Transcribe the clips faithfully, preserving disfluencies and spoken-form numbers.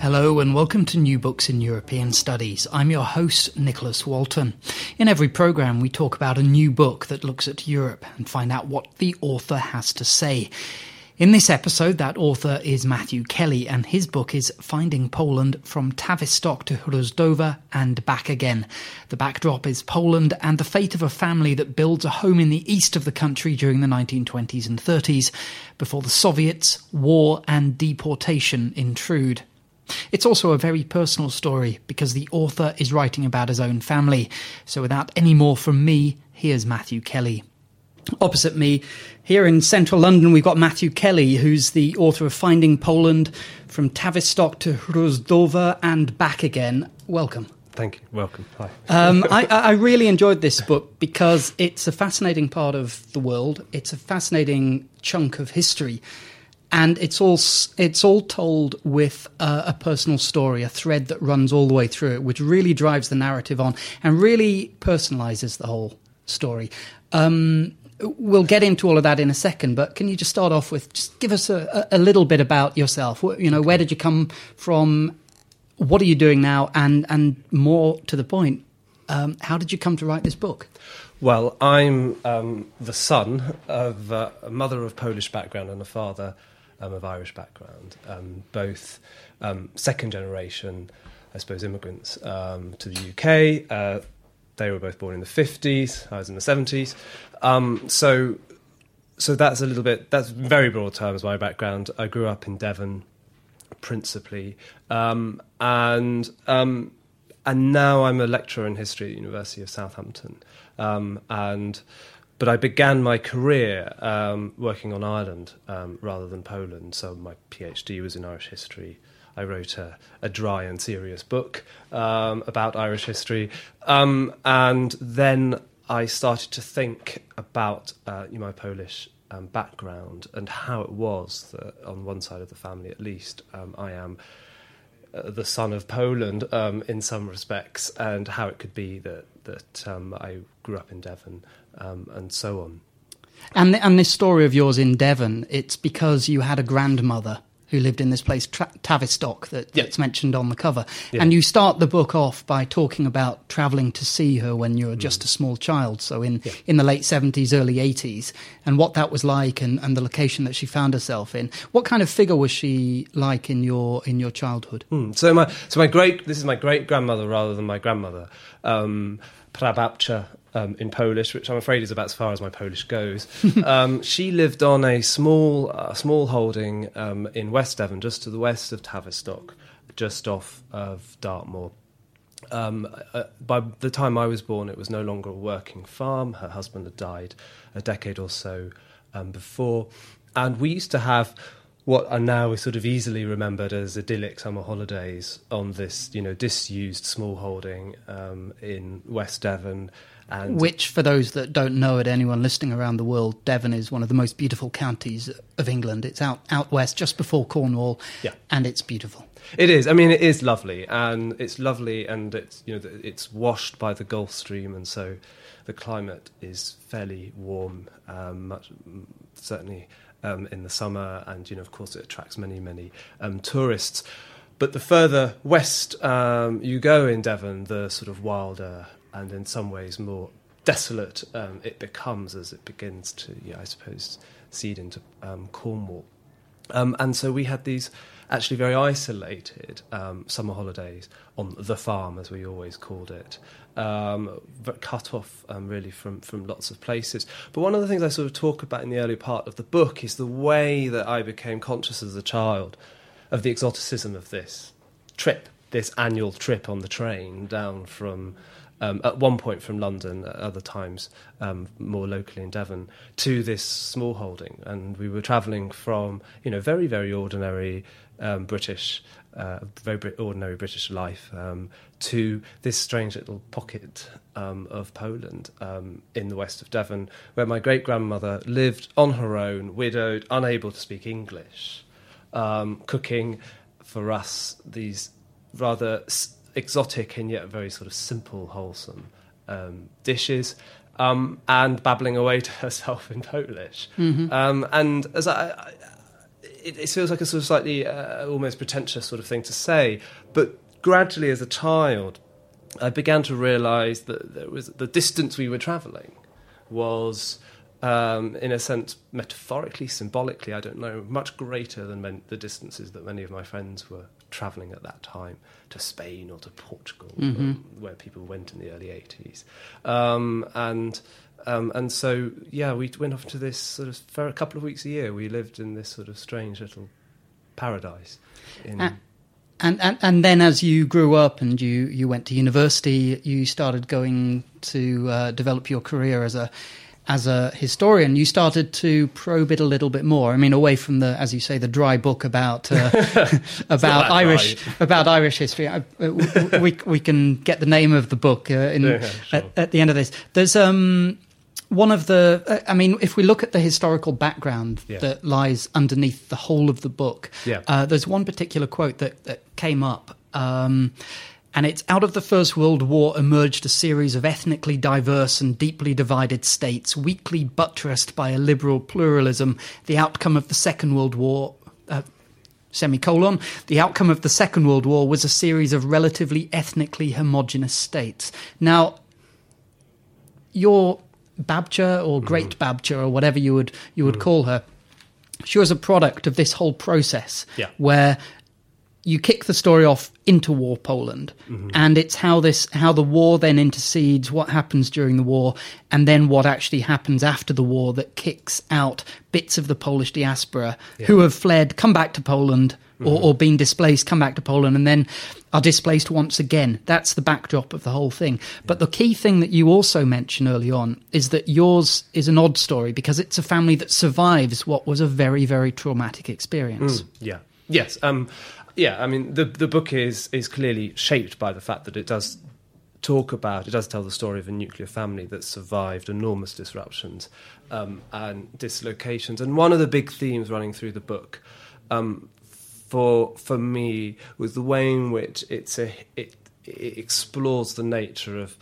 Hello and welcome to New Books in European Studies. I'm your host, Nicholas Walton. In every programme we talk about a new book that looks at Europe and find out what the author has to say. In this episode, that author is Matthew Kelly, and his book is Finding Poland: From Tavistock to Hruzdowa and Back Again. The backdrop is Poland and the fate of a family that builds a home in the east of the country during the nineteen twenties and thirties, before the Soviets, war and deportation intrude. It's also a very personal story because the author is writing about his own family. So without any more from me, here's Matthew Kelly. Opposite me, here in central London, we've got Matthew Kelly, who's the author of Finding Poland: From Tavistock to Hruzdowa and Back Again. Welcome. Thank you. Welcome. Hi. um, I, I really enjoyed this book because it's a fascinating part of the world. It's a fascinating chunk of history. And it's all it's all told with a, a personal story, a thread that runs all the way through it, which really drives the narrative on and really personalises the whole story. Um, we'll get into all of that in a second, but can you just start off with, just give us a, a little bit about yourself? You know, where did you come from? What are you doing now? And, and more to the point, um, how did you come to write this book? Well, I'm um, the son of uh, a mother of Polish background and a father Um, of Irish background, um, both um, second generation, I suppose, immigrants um, to the U K. Uh, they were both born in the fifties. I was in the seventies. Um, so, so that's a little bit. That's very broad terms. My background. I grew up in Devon, principally, um, and um, and now I'm a lecturer in history at the University of Southampton, um, and. But I began my career um, working on Ireland um, rather than Poland. So my PhD was in Irish history. I wrote a, a dry and serious book um, about Irish history. Um, and then I started to think about uh, you know, my Polish um, background and how it was that on one side of the family, at least, um, I am uh, the son of Poland um, in some respects, and how it could be that, that um, I grew up in Devon. Um, and so on. And th- and this story of yours in Devon, it's because you had a grandmother who lived in this place, tra- Tavistock, that, that's yeah. mentioned on the cover. Yeah. And you start the book off by talking about travelling to see her when you were just mm. a small child, so in, yeah. in the late seventies, early eighties, and what that was like and, and the location that she found herself in. What kind of figure was she like in your in your childhood? Mm. So my so my great, this is my great-grandmother rather than my grandmother, um, prababcia, Um, in Polish, which I'm afraid is about as far as my Polish goes. um, she lived on a small uh, small holding um, in West Devon, just to the west of Tavistock, just off of Dartmoor. Um, uh, by the time I was born, it was no longer a working farm. Her husband had died a decade or so um, before. And we used to have what are now sort of easily remembered as idyllic summer holidays on this, you know, disused small holding um, in West Devon. And which, for those that don't know it, anyone listening around the world, Devon is one of the most beautiful counties of England. It's out, out west, just before Cornwall, yeah. and it's beautiful. It is. I mean, it is lovely, and it's lovely, and it's, you know, it's washed by the Gulf Stream, and so the climate is fairly warm, um, much, certainly um, in the summer, and you know, of course, it attracts many, many um, tourists. But the further west um, you go in Devon, the sort of wilder and in some ways more desolate um, it becomes as it begins to, yeah, I suppose, seed into um, Cornwall. Um, and so we had these actually very isolated um, summer holidays on the farm, as we always called it, um, but cut off um, really from, from lots of places. But one of the things I sort of talk about in the early part of the book is the way that I became conscious as a child of the exoticism of this trip, this annual trip on the train down from... Um, at one point from London, at other times um, more locally in Devon, to this small holding. And we were travelling from, you know, very, very ordinary um, British, uh, very br- ordinary British life um, to this strange little pocket um, of Poland um, in the west of Devon, where my great-grandmother lived on her own, widowed, unable to speak English, um, cooking for us these rather... St- exotic and yet very sort of simple, wholesome um, dishes, um, and babbling away to herself in Polish. Mm-hmm. Um, and as I, I, it, it feels like a sort of slightly uh, almost pretentious sort of thing to say, but gradually as a child, I began to realise that there was the distance we were travelling was, um, in a sense, metaphorically, symbolically, I don't know, much greater than men- the distances that many of my friends were travelling at that time to Spain or to Portugal, mm-hmm. um, where people went in the early eighties. Um, and um, and so, yeah, we went off to this sort of, for a couple of weeks a year, we lived in this sort of strange little paradise in... Uh- And, and and then as you grew up and you, you went to university, you started going to uh, develop your career as a as a historian. You started to probe it a little bit more. I mean, away from the, as you say, the dry book about uh, about Irish dry. about Irish history. I, uh, we we can get the name of the book uh, in yeah, sure. at, at the end of this. There's um. One of the, uh, I mean, if we look at the historical background yeah. that lies underneath the whole of the book, yeah. uh, there's one particular quote that, that came up, um, and it's, out of the First World War emerged a series of ethnically diverse and deeply divided states, weakly buttressed by a liberal pluralism, the outcome of the Second World War... Uh, Semicolon. The outcome of the Second World War was a series of relatively ethnically homogenous states. Now, your... Babcha or Great mm. Babcha or whatever you would you would mm. call her, she was a product of this whole process yeah. where you kick the story off interwar Poland mm-hmm. and it's how this how the war then intercedes, what happens during the war, and then what actually happens after the war that kicks out bits of the Polish diaspora yeah. who have fled, come back to Poland mm-hmm. or, or been displaced, come back to Poland and then are displaced once again. That's the backdrop of the whole thing. But the key thing that you also mention early on is that yours is an odd story because it's a family that survives what was a very, very traumatic experience. Mm, yeah. Yes. Um, yeah, I mean, the the book is is clearly shaped by the fact that it does talk about, it does tell the story of a nuclear family that survived enormous disruptions um, and dislocations. And one of the big themes running through the book um For for me, was the way in which it's a it, it explores the nature of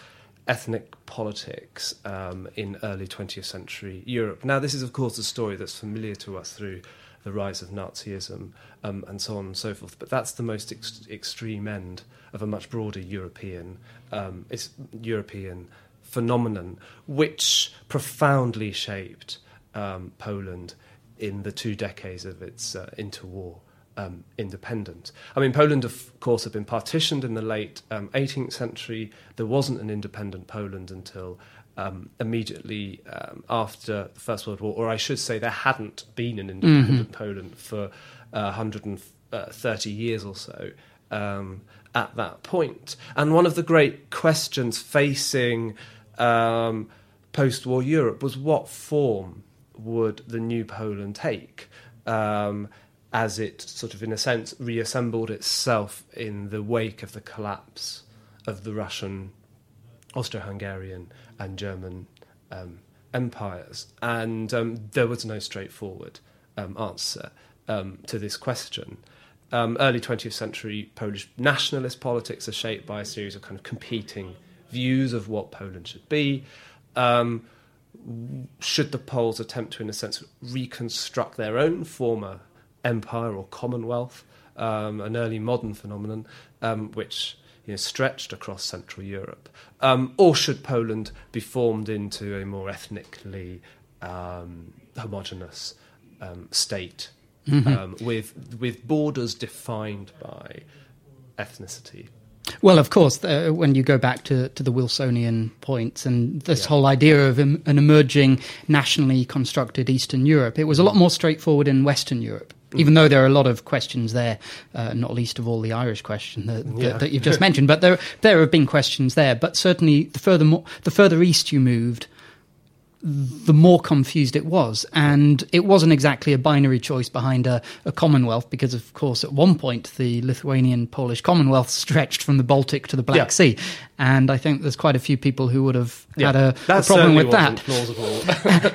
ethnic politics um, in early twentieth century Europe. Now, this is of course a story that's familiar to us through the rise of Nazism um, and so on and so forth. But that's the most ex- extreme end of a much broader European um, it's European phenomenon, which profoundly shaped um, Poland in the two decades of its uh, interwar. Um, independent. I mean, Poland, of course, had been partitioned in the late um, eighteenth century. There wasn't an independent Poland until um, immediately um, after the First World War, or I should say there hadn't been an independent mm-hmm. Poland for uh, one hundred thirty years or so um, at that point. And one of the great questions facing um, post-war Europe was what form would the new Poland take? Um as it sort of, in a sense, reassembled itself in the wake of the collapse of the Russian, Austro-Hungarian and German um, empires. And um, there was no straightforward um, answer um, to this question. Um, early twentieth century Polish nationalist politics are shaped by a series of kind of competing views of what Poland should be. Um, should the Poles attempt to, in a sense, reconstruct their own former empire or commonwealth, um, an early modern phenomenon um, which you know, stretched across Central Europe, um, or should Poland be formed into a more ethnically um, homogenous um, state mm-hmm. um, with with borders defined by ethnicity? Well, of course, uh, when you go back to, to the Wilsonian points and this yeah. whole idea of an emerging nationally constructed Eastern Europe, it was a lot more straightforward in Western Europe. Even though there are a lot of questions there, uh, not least of all the Irish question that, yeah. that, that you've just mentioned, but there there have been questions there. But certainly, the further more, the further east you moved, the more confused it was, and it wasn't exactly a binary choice behind a, a Commonwealth, because of course at one point the Lithuanian Polish Commonwealth stretched from the Baltic to the Black yeah. Sea, and I think there's quite a few people who would have yeah. had a, a problem with that. Plausible.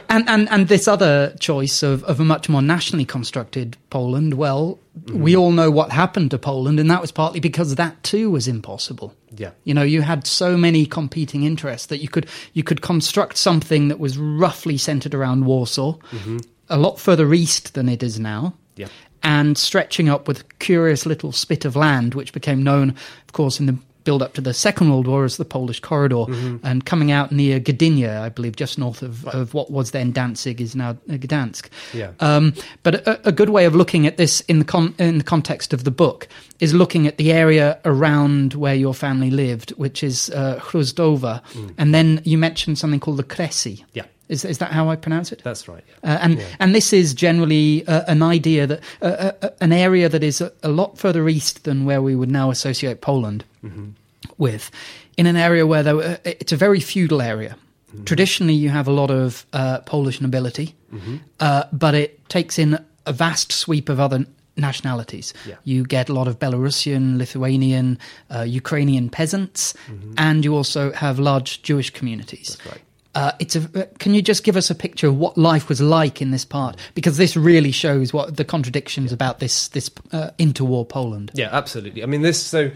and, and and this other choice of, of a much more nationally constructed Poland, well, mm-hmm. we all know what happened to Poland, and that was partly because that too was impossible. Yeah, you know, you had so many competing interests that you could you could construct something that was roughly centered around Warsaw, mm-hmm. a lot further east than it is now. Yeah, and stretching up with a curious little spit of land, which became known, of course, in the build-up to the Second World War as the Polish Corridor, mm-hmm. and coming out near Gdynia, I believe, just north of, of what was then Danzig, is now Gdansk. Yeah. Um, but a, a good way of looking at this in the, con- in the context of the book is looking at the area around where your family lived, which is uh, Hruzdowa. Mm. And then you mentioned something called the Kresy. Yeah. Is is that how I pronounce it? That's right. Yeah. Uh, and yeah. and this is generally uh, an idea that uh, uh, an area that is a, a lot further east than where we would now associate Poland mm-hmm. with, in an area where there were, it's a very feudal area. Mm-hmm. Traditionally, you have a lot of uh, Polish nobility, mm-hmm. uh, but it takes in a vast sweep of other nationalities. Yeah. You get a lot of Belarusian, Lithuanian, uh, Ukrainian peasants, mm-hmm. and you also have large Jewish communities. That's right. Uh, it's a, can you just give us a picture of what life was like in this part? Because this really shows what the contradictions yeah. about this this uh, interwar Poland. Yeah, absolutely. I mean, this so.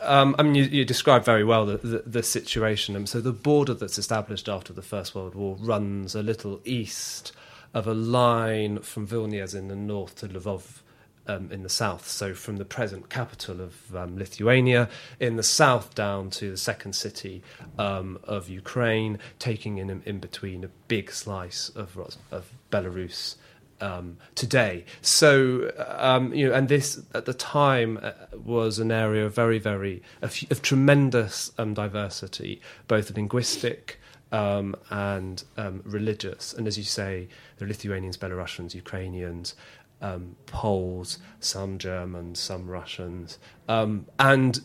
Um, I mean, you, you described very well the, the, the situation. And so the border that's established after the First World War runs a little east of a line from Vilnius in the north to Lwów um, in the south. So from the present capital of um, Lithuania in the south down to the second city um, of Ukraine, taking in in between a big slice of of Belarus um, today. So um, you know, and this at the time uh, was an area of very, very of, of tremendous um, diversity, both linguistic. Um, and um, religious, and as you say, the Lithuanians, Belarusians, Ukrainians, um, Poles, some Germans, some Russians, um, and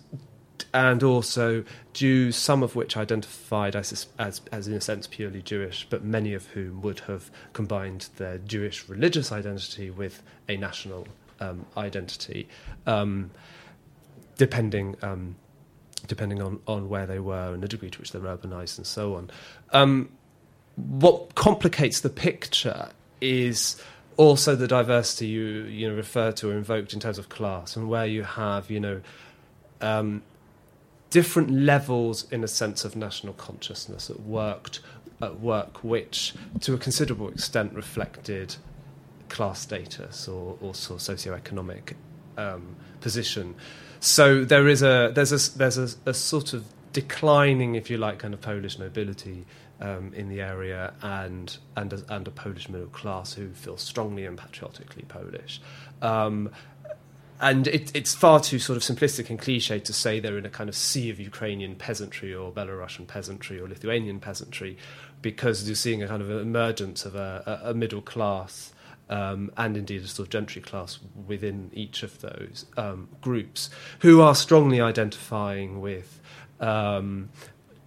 and also Jews, some of which identified as, as as in a sense purely Jewish, but many of whom would have combined their Jewish religious identity with a national um, identity, um, depending. Um, depending on, on where they were and the degree to which they were urbanised and so on. Um, what complicates the picture is also the diversity you you know, refer to or invoked in terms of class, and where you have, you know, um, different levels in a sense of national consciousness at work, at work which to a considerable extent reflected class status or also socioeconomic um, position. So there is a there's a there's a, a sort of declining, if you like, kind of Polish nobility um, in the area, and and a, and a Polish middle class who feel strongly and patriotically Polish, um, and it, it's far too sort of simplistic and cliche to say they're in a kind of sea of Ukrainian peasantry or Belarusian peasantry or Lithuanian peasantry, because you're seeing a kind of emergence of a, a middle class. Um, and indeed a sort of gentry class within each of those um, groups, who are strongly identifying with um,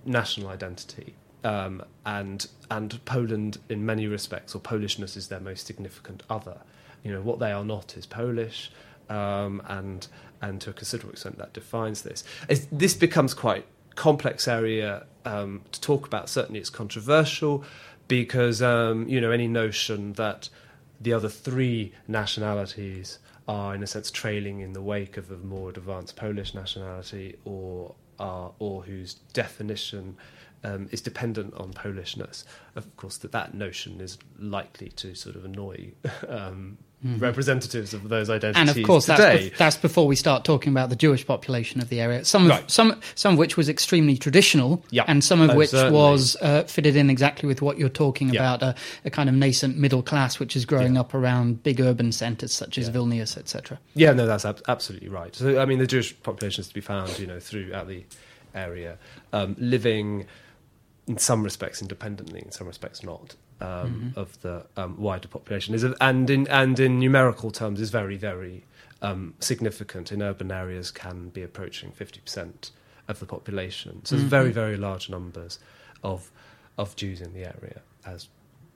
national identity. Um, and and Poland, in many respects, or Polishness, is their most significant other. You know, what they are not is Polish, um, and and to a considerable extent that defines this. It's, this becomes quite a complex area um, to talk about. Certainly it's controversial, because, um, you know, any notion that the other three nationalities are, in a sense, trailing in the wake of a more advanced Polish nationality, or are, or whose definition um, is dependent on Polishness. Of course, that that notion is likely to sort of annoy um, mm-hmm. representatives of those identities. And of course, that's, bef- that's before we start talking about the Jewish population of the area. Some of right. some some of which was extremely traditional, yep. and some of oh, which certainly. was uh, fitted in exactly with what you're talking yep. about, a, a kind of nascent middle class which is growing yep. up around big urban centres such as yep. Vilnius, et cetera. Yeah, no, that's ab- absolutely right. So, I mean, the Jewish population is to be found, you know, throughout the area, um, living in some respects independently, in some respects not. Um, mm-hmm. Of the um, wider population is, and in and in numerical terms, is very, very um, significant. In urban areas, can be approaching fifty percent of the population. So, mm-hmm. there's very, very large numbers of of Jews in the area, as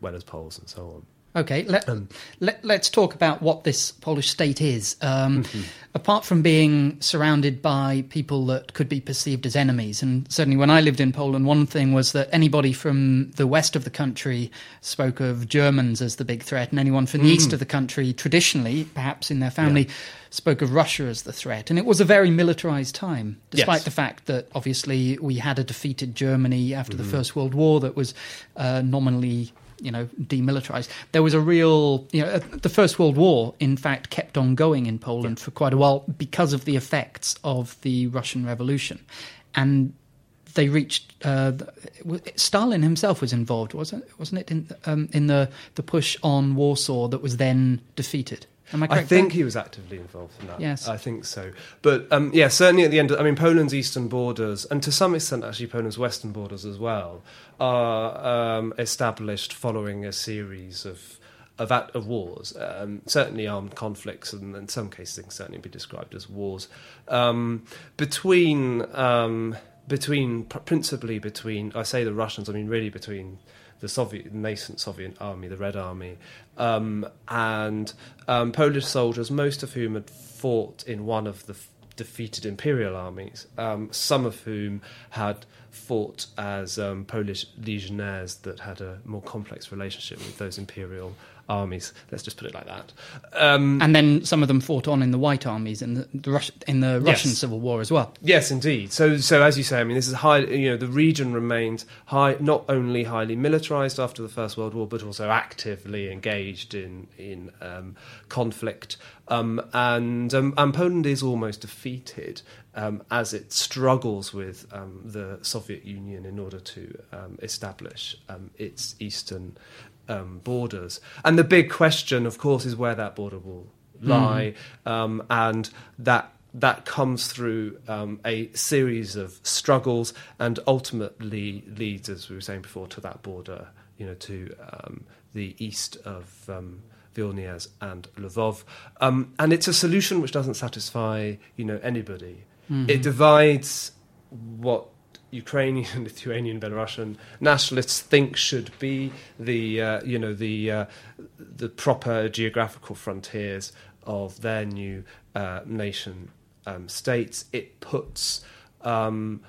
well as Poles and so on. Okay, let, um, let, let's talk about what this Polish state is. Um, mm-hmm. Apart from being surrounded by people that could be perceived as enemies, and certainly when I lived in Poland, one thing was that anybody from the west of the country spoke of Germans as the big threat, and anyone from the mm. east of the country, traditionally, perhaps in their family, yeah. spoke of Russia as the threat. And it was a very militarised time, despite yes. the fact that, obviously, we had a defeated Germany after mm-hmm. the First World War that was uh, nominally you know, demilitarized. There was a real, you know, the First World War, in fact, kept on going in Poland yeah. for quite a while because of the effects of the Russian Revolution. And they reached, uh, Stalin himself was involved, wasn't, wasn't it, in, um, in the, the push on Warsaw that was then defeated? Am I correct? I think there? He was actively involved in that. Yes. I think so. But, um, yeah, certainly at the end, of, I mean, Poland's eastern borders, and to some extent, actually, Poland's western borders as well, are um, established following a series of of, at, of wars, um, certainly armed conflicts, and in some cases, they can certainly be described as wars, um, between, um, between, principally between, I say the Russians, I mean, really between the Soviet, nascent Soviet army, the Red Army, um, and um, Polish soldiers, most of whom had fought in one of the f- defeated imperial armies, um, some of whom had fought as um, Polish legionnaires that had a more complex relationship with those imperial armies. Let's just put it like that. Um, and then some of them fought on in the White Armies in the, the Rus- in the Russian yes. Civil War as well. Yes, indeed. So, so as you say, I mean, this is high. You know, the region remained high, not only highly militarized after the First World War, but also actively engaged in in um, conflict. Um, and um, and Poland is almost defeated um, as it struggles with um, the Soviet Union in order to um, establish um, its eastern. Um, borders. And the big question, of course, is where that border will lie, mm. um, and that that comes through um, a series of struggles and ultimately leads, as we were saying before, to that border, you know, to um, the east of um, Vilnius and Lwów. Um, and it's a solution which doesn't satisfy, you know, anybody. Mm-hmm. It divides what Ukrainian, Lithuanian, Belarusian nationalists think should be the uh, you know the uh, the proper geographical frontiers of their new uh, nation um, states. It puts um,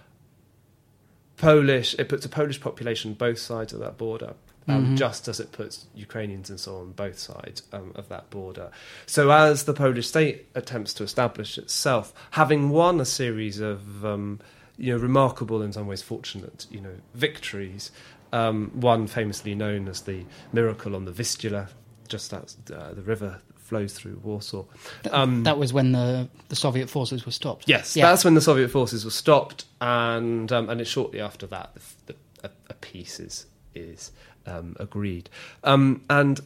Polish it puts a Polish population both sides of that border, um, mm-hmm. just as it puts Ukrainians and so on both sides um, of that border. So as the Polish state attempts to establish itself, having won a series of um, you know, remarkable in some ways, fortunate, you know, victories. Um, one famously known as the Miracle on the Vistula, just as uh, the river flows through Warsaw. Um, that was when the, the Soviet forces were stopped. Yes, yeah. That's when the Soviet forces were stopped, and um, and it's shortly after that the, the, a peace is is um, agreed, um, and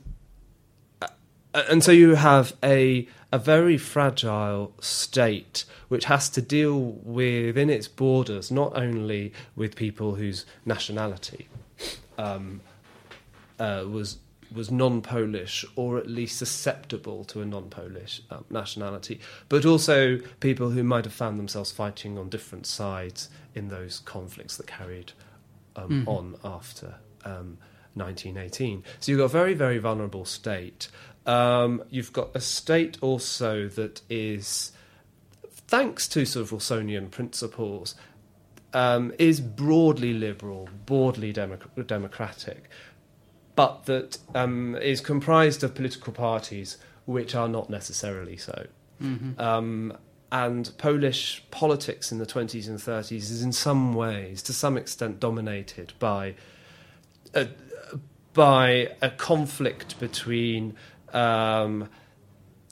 and so you have a. a very fragile state which has to deal within its borders not only with people whose nationality um, uh, was was non-Polish or at least susceptible to a non-Polish um, nationality, but also people who might have found themselves fighting on different sides in those conflicts that carried um, mm-hmm. on after um, nineteen eighteen. So you've got a very, very vulnerable state. Um, you've got a state also that is, thanks to sort of Wilsonian principles, um, is broadly liberal, broadly democ- democratic, but that um, is comprised of political parties which are not necessarily so. Mm-hmm. Um, and Polish politics in the twenties and thirties is in some ways, to some extent, dominated by a, by a conflict between... Um,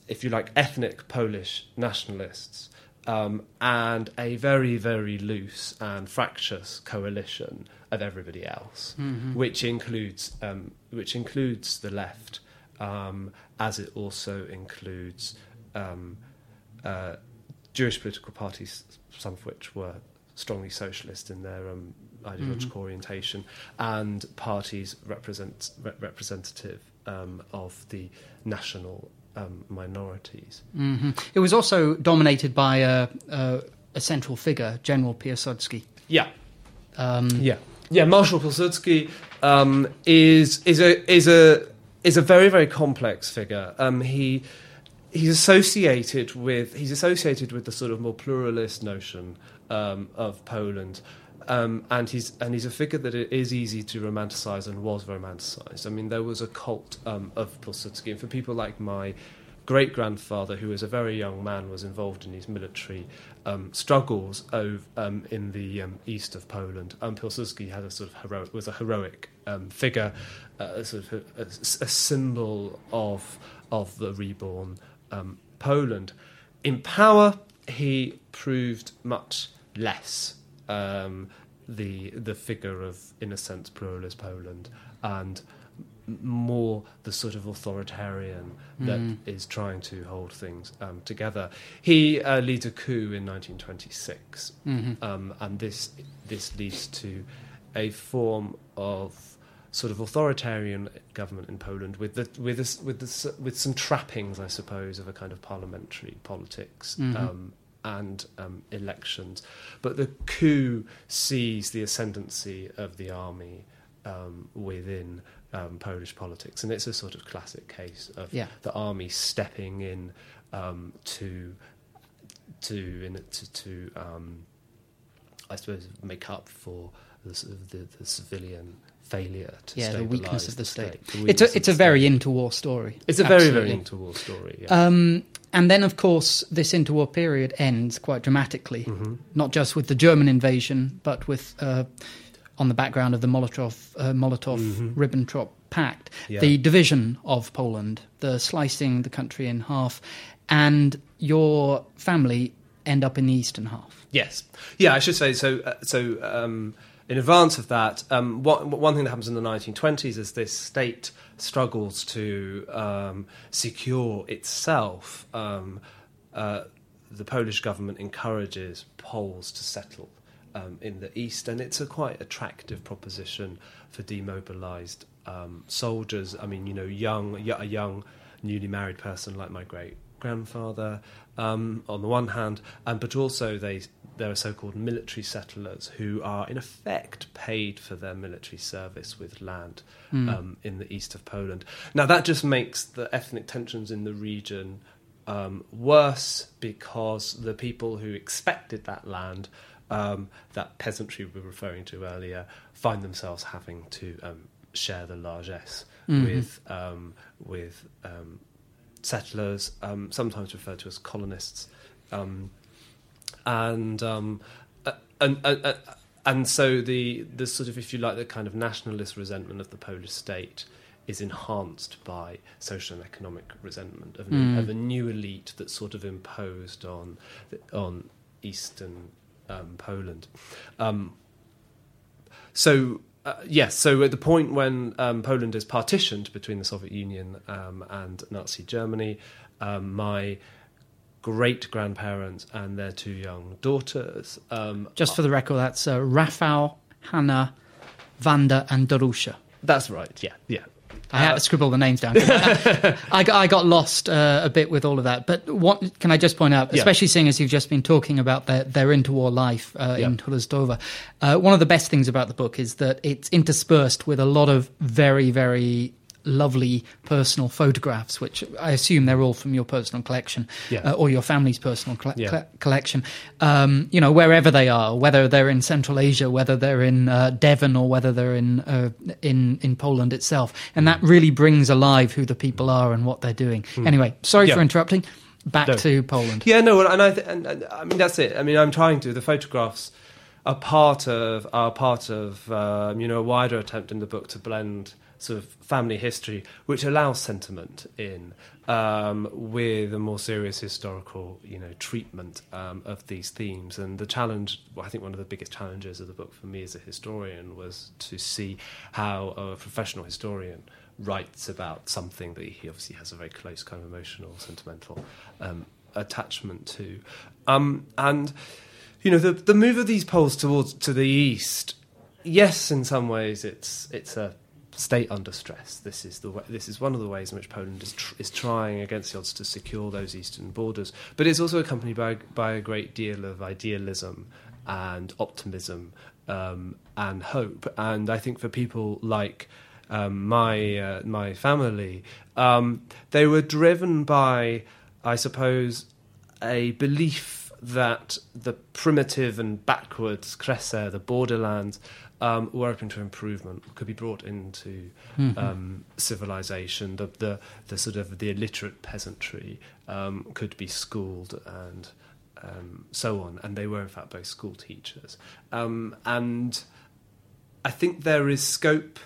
if you like, ethnic Polish nationalists um, and a very, very loose and fractious coalition of everybody else, mm-hmm. which includes um, which includes the left, um, as it also includes um, uh, Jewish political parties, some of which were strongly socialist in their um, ideological mm-hmm. orientation, and parties represent re- representative. Um, of the national um, minorities. Mm-hmm. It was also dominated by a, a, a central figure, General Piłsudski. Yeah, um, yeah, yeah. Marshal Piłsudski um, is is a is a is a very very complex figure. Um, he he's associated with he's associated with the sort of more pluralist notion um, of Poland. Um, and he's and he's a figure that it is easy to romanticise and was romanticised. I mean, there was a cult um, of Piłsudski, and for people like my great-grandfather, who was a very young man, was involved in these military um, struggles over, um, in the um, east of Poland. Um, Piłsudski had a sort of heroic, was a heroic um, figure, uh, sort of a, a symbol of of the reborn um, Poland. In power, he proved much less um, the the figure of, in a sense, pluralist Poland, and more the sort of authoritarian that mm. is trying to hold things um, together. He uh, leads a coup in nineteen twenty-six, mm-hmm. um, and this this leads to a form of sort of authoritarian government in Poland, with the, with the, with the, with some trappings, I suppose, of a kind of parliamentary politics. Mm-hmm. Um, and um, elections. But the coup sees the ascendancy of the army um, within um, Polish politics, and it's a sort of classic case of yeah. the army stepping in um, to to in to, to um, I suppose make up for the sort of the, the civilian failure to yeah, the weakness of the, the state. state. The it's a, it's a very state. interwar story. It's a Absolutely. very, very interwar story. Yeah. Um, and then, of course, this interwar period ends quite dramatically, mm-hmm. not just with the German invasion, but with uh, on the background of the Molotov, uh, Molotov-Ribbentrop mm-hmm. Pact, yeah. the division of Poland, the slicing the country in half, and your family end up in the eastern half. Yes. Yeah, I should say so. Uh, so. Um, In advance of that, um, what, one thing that happens in the nineteen twenties is this state struggles to um, secure itself. Um, uh, the Polish government encourages Poles to settle um, in the east, and it's a quite attractive proposition for demobilised um, soldiers. I mean, you know, young, a young, newly married person like my great-grandfather, um, on the one hand, and but also they... there are so-called military settlers who are, in effect, paid for their military service with land mm. um, in the east of Poland. Now, that just makes the ethnic tensions in the region um, worse, because the people who expected that land, um, that peasantry we were referring to earlier, find themselves having to um, share the largesse mm-hmm. with... Um, with um, settlers, um, sometimes referred to as colonists, um And, um, and and and so the the sort of, if you like, the kind of nationalist resentment of the Polish state is enhanced by social and economic resentment of, mm. of a new elite that's sort of imposed on on Eastern um, Poland. Um, so uh, yes, so at the point when um, Poland is partitioned between the Soviet Union um, and Nazi Germany, um, my great-grandparents and their two young daughters. Um, Just for the record, that's uh, Rafał, Hannah, Wanda and Dorusha. That's right, yeah, yeah. I uh, had to scribble the names down. I, I, I got lost uh, a bit with all of that. But what can I just point out, especially yeah. seeing as you've just been talking about their, their interwar life uh, yeah. in Hruzdowa, uh, one of the best things about the book is that it's interspersed with a lot of very, very... lovely personal photographs, which I assume they're all from your personal collection yeah. uh, or your family's personal cl- yeah. cl- collection, um, you know, wherever they are, whether they're in Central Asia, whether they're in uh, Devon, or whether they're in, uh, in in Poland itself. And that really brings alive who the people are and what they're doing. Mm. Anyway, sorry yeah. for interrupting. Back no. to Poland. Yeah, no, and I, th- and, and I mean, that's it. I mean, I'm trying to, the photographs are part of, are part of, um, you know, a wider attempt in the book to blend sort of family history, which allows sentiment in, um, with a more serious historical, you know, treatment um, of these themes. And the challenge, well, I think one of the biggest challenges of the book for me as a historian was to see how a professional historian writes about something that he obviously has a very close kind of emotional, sentimental um, attachment to. Um, and, you know, the, the move of these Poles towards to the east, yes, in some ways it's it's a... state under stress. This is the way, this is one of the ways in which Poland is tr- is trying against the odds to secure those eastern borders. But it's also accompanied by by a great deal of idealism and optimism um, and hope. And I think for people like um, my uh, my family, um, they were driven by, I suppose, a belief that the primitive and backwards Kresy, the borderlands, um, were open to improvement, could be brought into mm-hmm. um, civilization. The, the the sort of the illiterate peasantry um, could be schooled and um, so on. And they were in fact both school teachers. Um, and I think there is scope,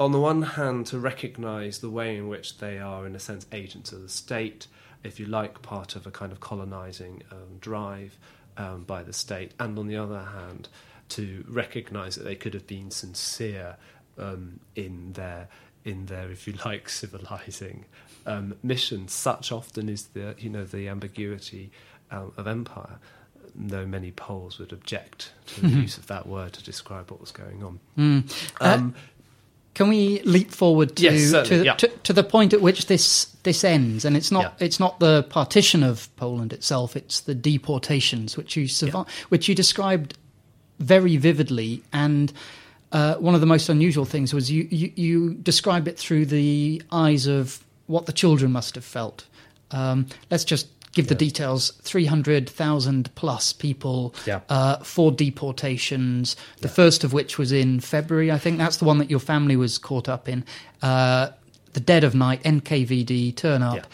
on the one hand, to recognise the way in which they are, in a sense, agents of the state, if you like, part of a kind of colonising um, drive um, by the state, and on the other hand, to recognise that they could have been sincere um, in their, in their, if you like, civilising um, mission. Such often is the, you know, the ambiguity um, of empire. Though many Poles would object to the use of that word to describe what was going on. Mm. Uh- um, Can we leap forward to, yes, to, yeah. to to the point at which this this ends? And it's not yeah. it's not the partition of Poland itself; it's the deportations which you survi- yeah. which you described very vividly. And uh, one of the most unusual things was you, you you described it through the eyes of what the children must have felt. Um, let's just give yeah. the details: three hundred thousand plus people yeah. uh, for deportations. The yeah. first of which was in February, I think. That's the one that your family was caught up in. Uh, the dead of night, N K V D turn up, yeah.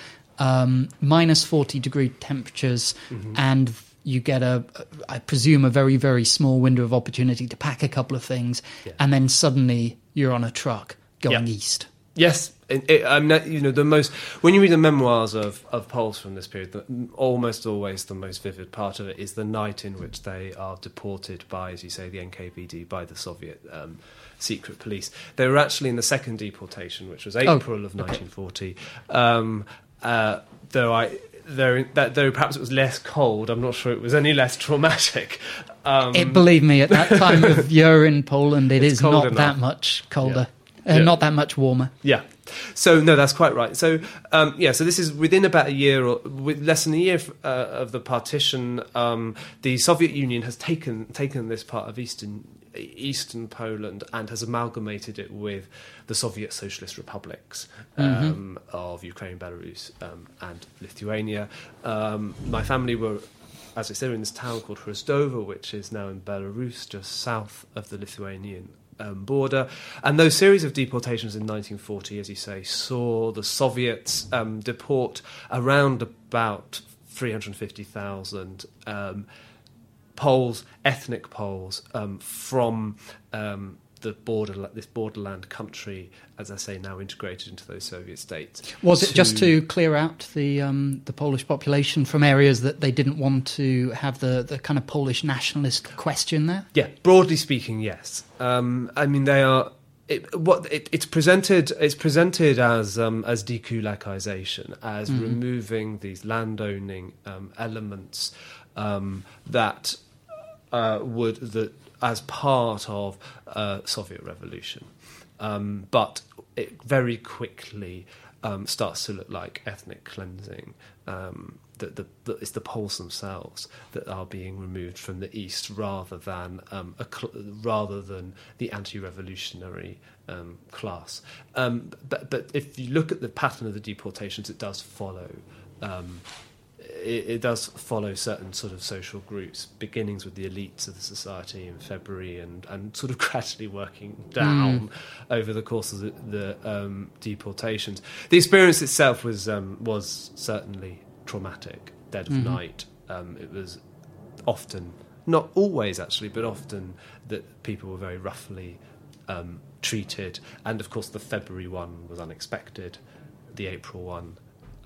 um, minus forty degree temperatures, mm-hmm. and you get a, I presume, a very very small window of opportunity to pack a couple of things, yeah. and then suddenly you're on a truck going yeah. east. Yes. It, it, I'm not, you know, the most, when you read the memoirs of, of Poles from this period, the, almost always the most vivid part of it is the night in which they are deported by, as you say, the N K V D, by the Soviet um, secret police. They were actually in the second deportation, which was April oh, of nineteen forty. Okay. Um, uh, though I, though that though perhaps it was less cold, I'm not sure it was any less traumatic. Um, it, believe me, at that time of year in Poland, it is not enough. That much colder. Yeah. Uh, yeah. Not that much warmer. Yeah. So, no, that's quite right. So, um, yeah, so this is within about a year, or with less than a year uh, of the partition. Um, the Soviet Union has taken taken this part of Eastern Eastern Poland and has amalgamated it with the Soviet Socialist Republics um, mm-hmm. of Ukraine, Belarus um, and Lithuania. Um, my family were, as I said, in this town called Hruzdowa, which is now in Belarus, just south of the Lithuanian Um, border. And those series of deportations in nineteen forty, as you say, saw the Soviets um, deport around about three hundred fifty thousand um, Poles, ethnic Poles, um, from um, the border, this borderland country, as I say, now integrated into those Soviet states. Was it to, just to clear out the um, the Polish population from areas that they didn't want to have the, the kind of Polish nationalist question there? Yeah, broadly speaking, yes. Um, I mean, they are. It, what it, it's presented, it's presented as um, as dekulakization, as mm-hmm. removing these landowning um, elements um, that uh, would that. as part of uh, Soviet revolution. Um, but it very quickly um, starts to look like ethnic cleansing, um, that the, the, it's the Poles themselves that are being removed from the East rather than um, a cl- rather than the anti-revolutionary um, class. Um, but, but if you look at the pattern of the deportations, it does follow... Um, It, it does follow certain sort of social groups, beginnings with the elites of the society in February and, and sort of gradually working down mm. over the course of the, the um, deportations. The experience itself was um, was certainly traumatic, dead of mm-hmm. night. Um, it was often, not always actually, but often that people were very roughly um, treated. And, of course, the February one was unexpected, the April one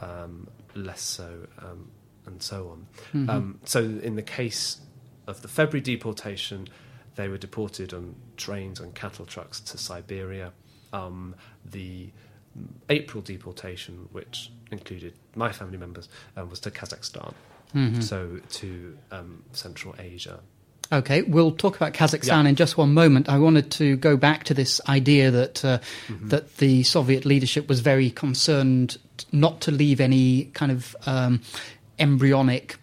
um less so, um, and so on. Mm-hmm. Um, so in the case of the February deportation, they were deported on trains and cattle trucks to Siberia. Um, the April deportation, which included my family members, uh, was to Kazakhstan, mm-hmm. so to um, Central Asia. Okay, we'll talk about Kazakhstan yeah. in just one moment. I wanted to go back to this idea that uh, mm-hmm. that the Soviet leadership was very concerned not to leave any kind of um, embryonic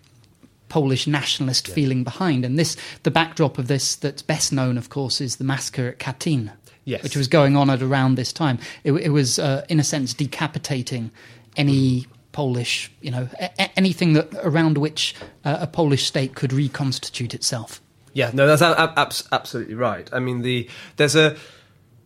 Polish nationalist yeah. feeling behind. And this, the backdrop of this that's best known, of course, is the massacre at Katyn, yes. which was going on at around this time. It, it was, uh, in a sense, decapitating any... Mm. Polish, you know, a- anything that around which uh, a Polish state could reconstitute itself. Yeah, no, that's a- a- absolutely right. I mean, the there's a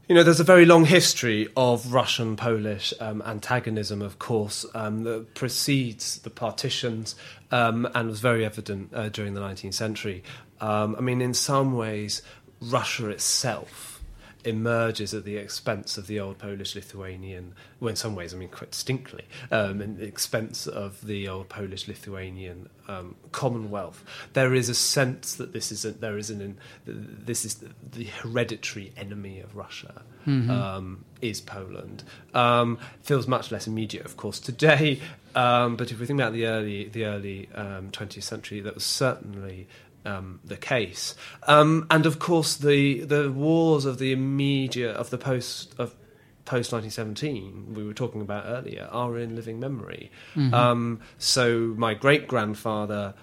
you know there's a very long history of Russian-Polish um, antagonism, of course, um, that precedes the partitions um, and was very evident uh, during the nineteenth century. Um, I mean, in some ways, Russia itself emerges at the expense of the old Polish-Lithuanian, well, in some ways, I mean, quite distinctly, um, at the expense of the old Polish-Lithuanian um, Commonwealth. There is a sense that this is a, there is an this is the, the hereditary enemy of Russia. Mm-hmm. Um, is Poland. Um, feels much less immediate, of course, today. Um, but if we think about the early the early um, twentieth century, that was certainly Um, the case, um, and of course the the wars of the immediate of the post of post nineteen seventeen we were talking about earlier are in living memory. Mm-hmm. Um, so my great grandfather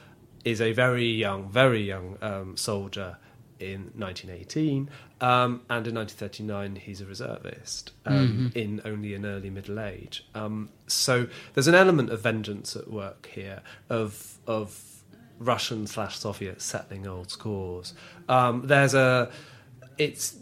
is a very young, very young um, soldier in nineteen eighteen, um, and in nineteen thirty-nine he's a reservist um, mm-hmm. in only an early middle age. Um, so there's an element of vengeance at work here of of. Russian slash Soviet settling old scores. Um, there's a, it's,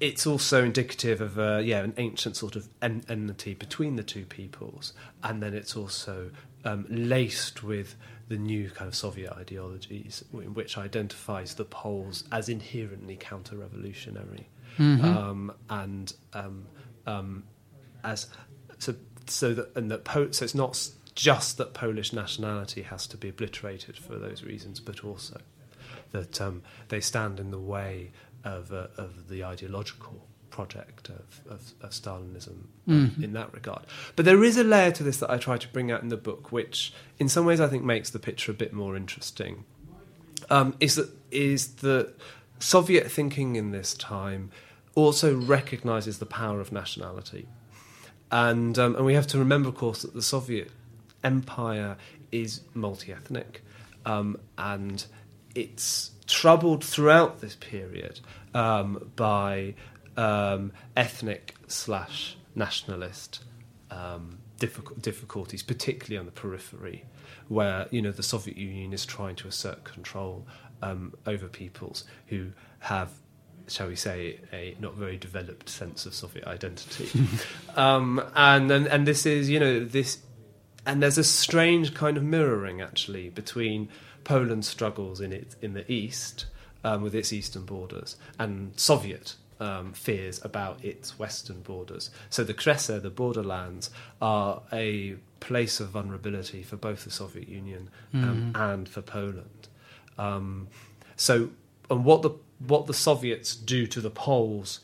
it's also indicative of a, yeah an ancient sort of en- enmity between the two peoples, and then it's also um, laced with the new kind of Soviet ideologies, which identifies the Poles as inherently counter-revolutionary, mm-hmm. um, and um, um, as so so that and that po- so it's not. Just that Polish nationality has to be obliterated for those reasons, but also that um, they stand in the way of uh, of the ideological project of, of, of Stalinism mm-hmm. in that regard. But there is a layer to this that I try to bring out in the book, which in some ways I think makes the picture a bit more interesting, um, is that is that Soviet thinking in this time also recognises the power of nationality. And um, and we have to remember, of course, that the Soviet Empire is multi-ethnic, um, and it's troubled throughout this period um, by um, ethnic slash nationalist um, difficult difficulties, particularly on the periphery, where you know the Soviet Union is trying to assert control um, over peoples who have, shall we say, a not very developed sense of Soviet identity, um, and, and and this is you know this. And there's a strange kind of mirroring, actually, between Poland's struggles in it in the east, um, with its eastern borders, and Soviet um, fears about its western borders. So the Kresy, the borderlands, are a place of vulnerability for both the Soviet Union um, mm. and for Poland. Um, so, and what the what the Soviets do to the Poles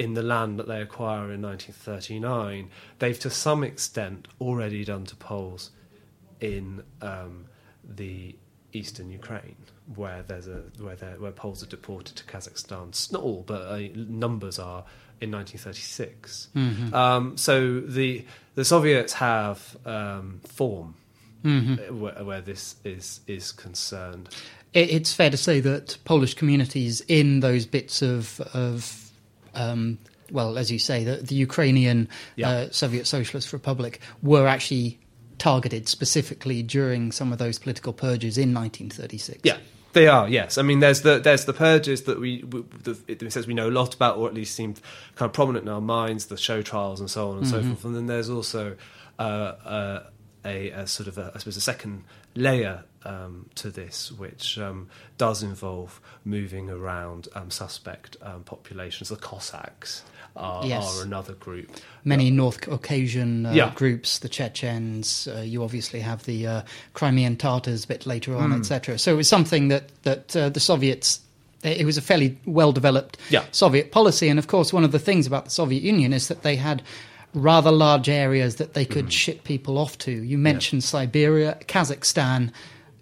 in the land that they acquire in nineteen thirty-nine, they've to some extent already done to Poles in um, the eastern Ukraine, where there's a where where Poles are deported to Kazakhstan. It's not all, but uh, numbers are in nineteen thirty-six. Mm-hmm. Um, so the the Soviets have um, form mm-hmm. where, where this is is concerned. It's fair to say that Polish communities in those bits of of Um, well, as you say, the, the Ukrainian yeah. uh, Soviet Socialist Republic were actually targeted specifically during some of those political purges in nineteen thirty-six. Yeah, they are. Yes, I mean, there's the there's the purges that we, we the, it says we know a lot about, or at least seemed kind of prominent in our minds, the show trials and so on and mm-hmm. so forth. And then there's also uh, uh, a, a sort of a, I suppose a second layer Um, to this, which um, does involve moving around um, suspect um, populations. The Cossacks are, yes. are another group. Many um, North Caucasian uh, yeah. groups, the Chechens. Uh, you obviously have the uh, Crimean Tatars a bit later on, mm. et cetera. So it was something that that uh, the Soviets. It was a fairly well-developed yeah. Soviet policy, and of course, one of the things about the Soviet Union is that they had rather large areas that they could mm. ship people off to. You mentioned yeah. Siberia, Kazakhstan.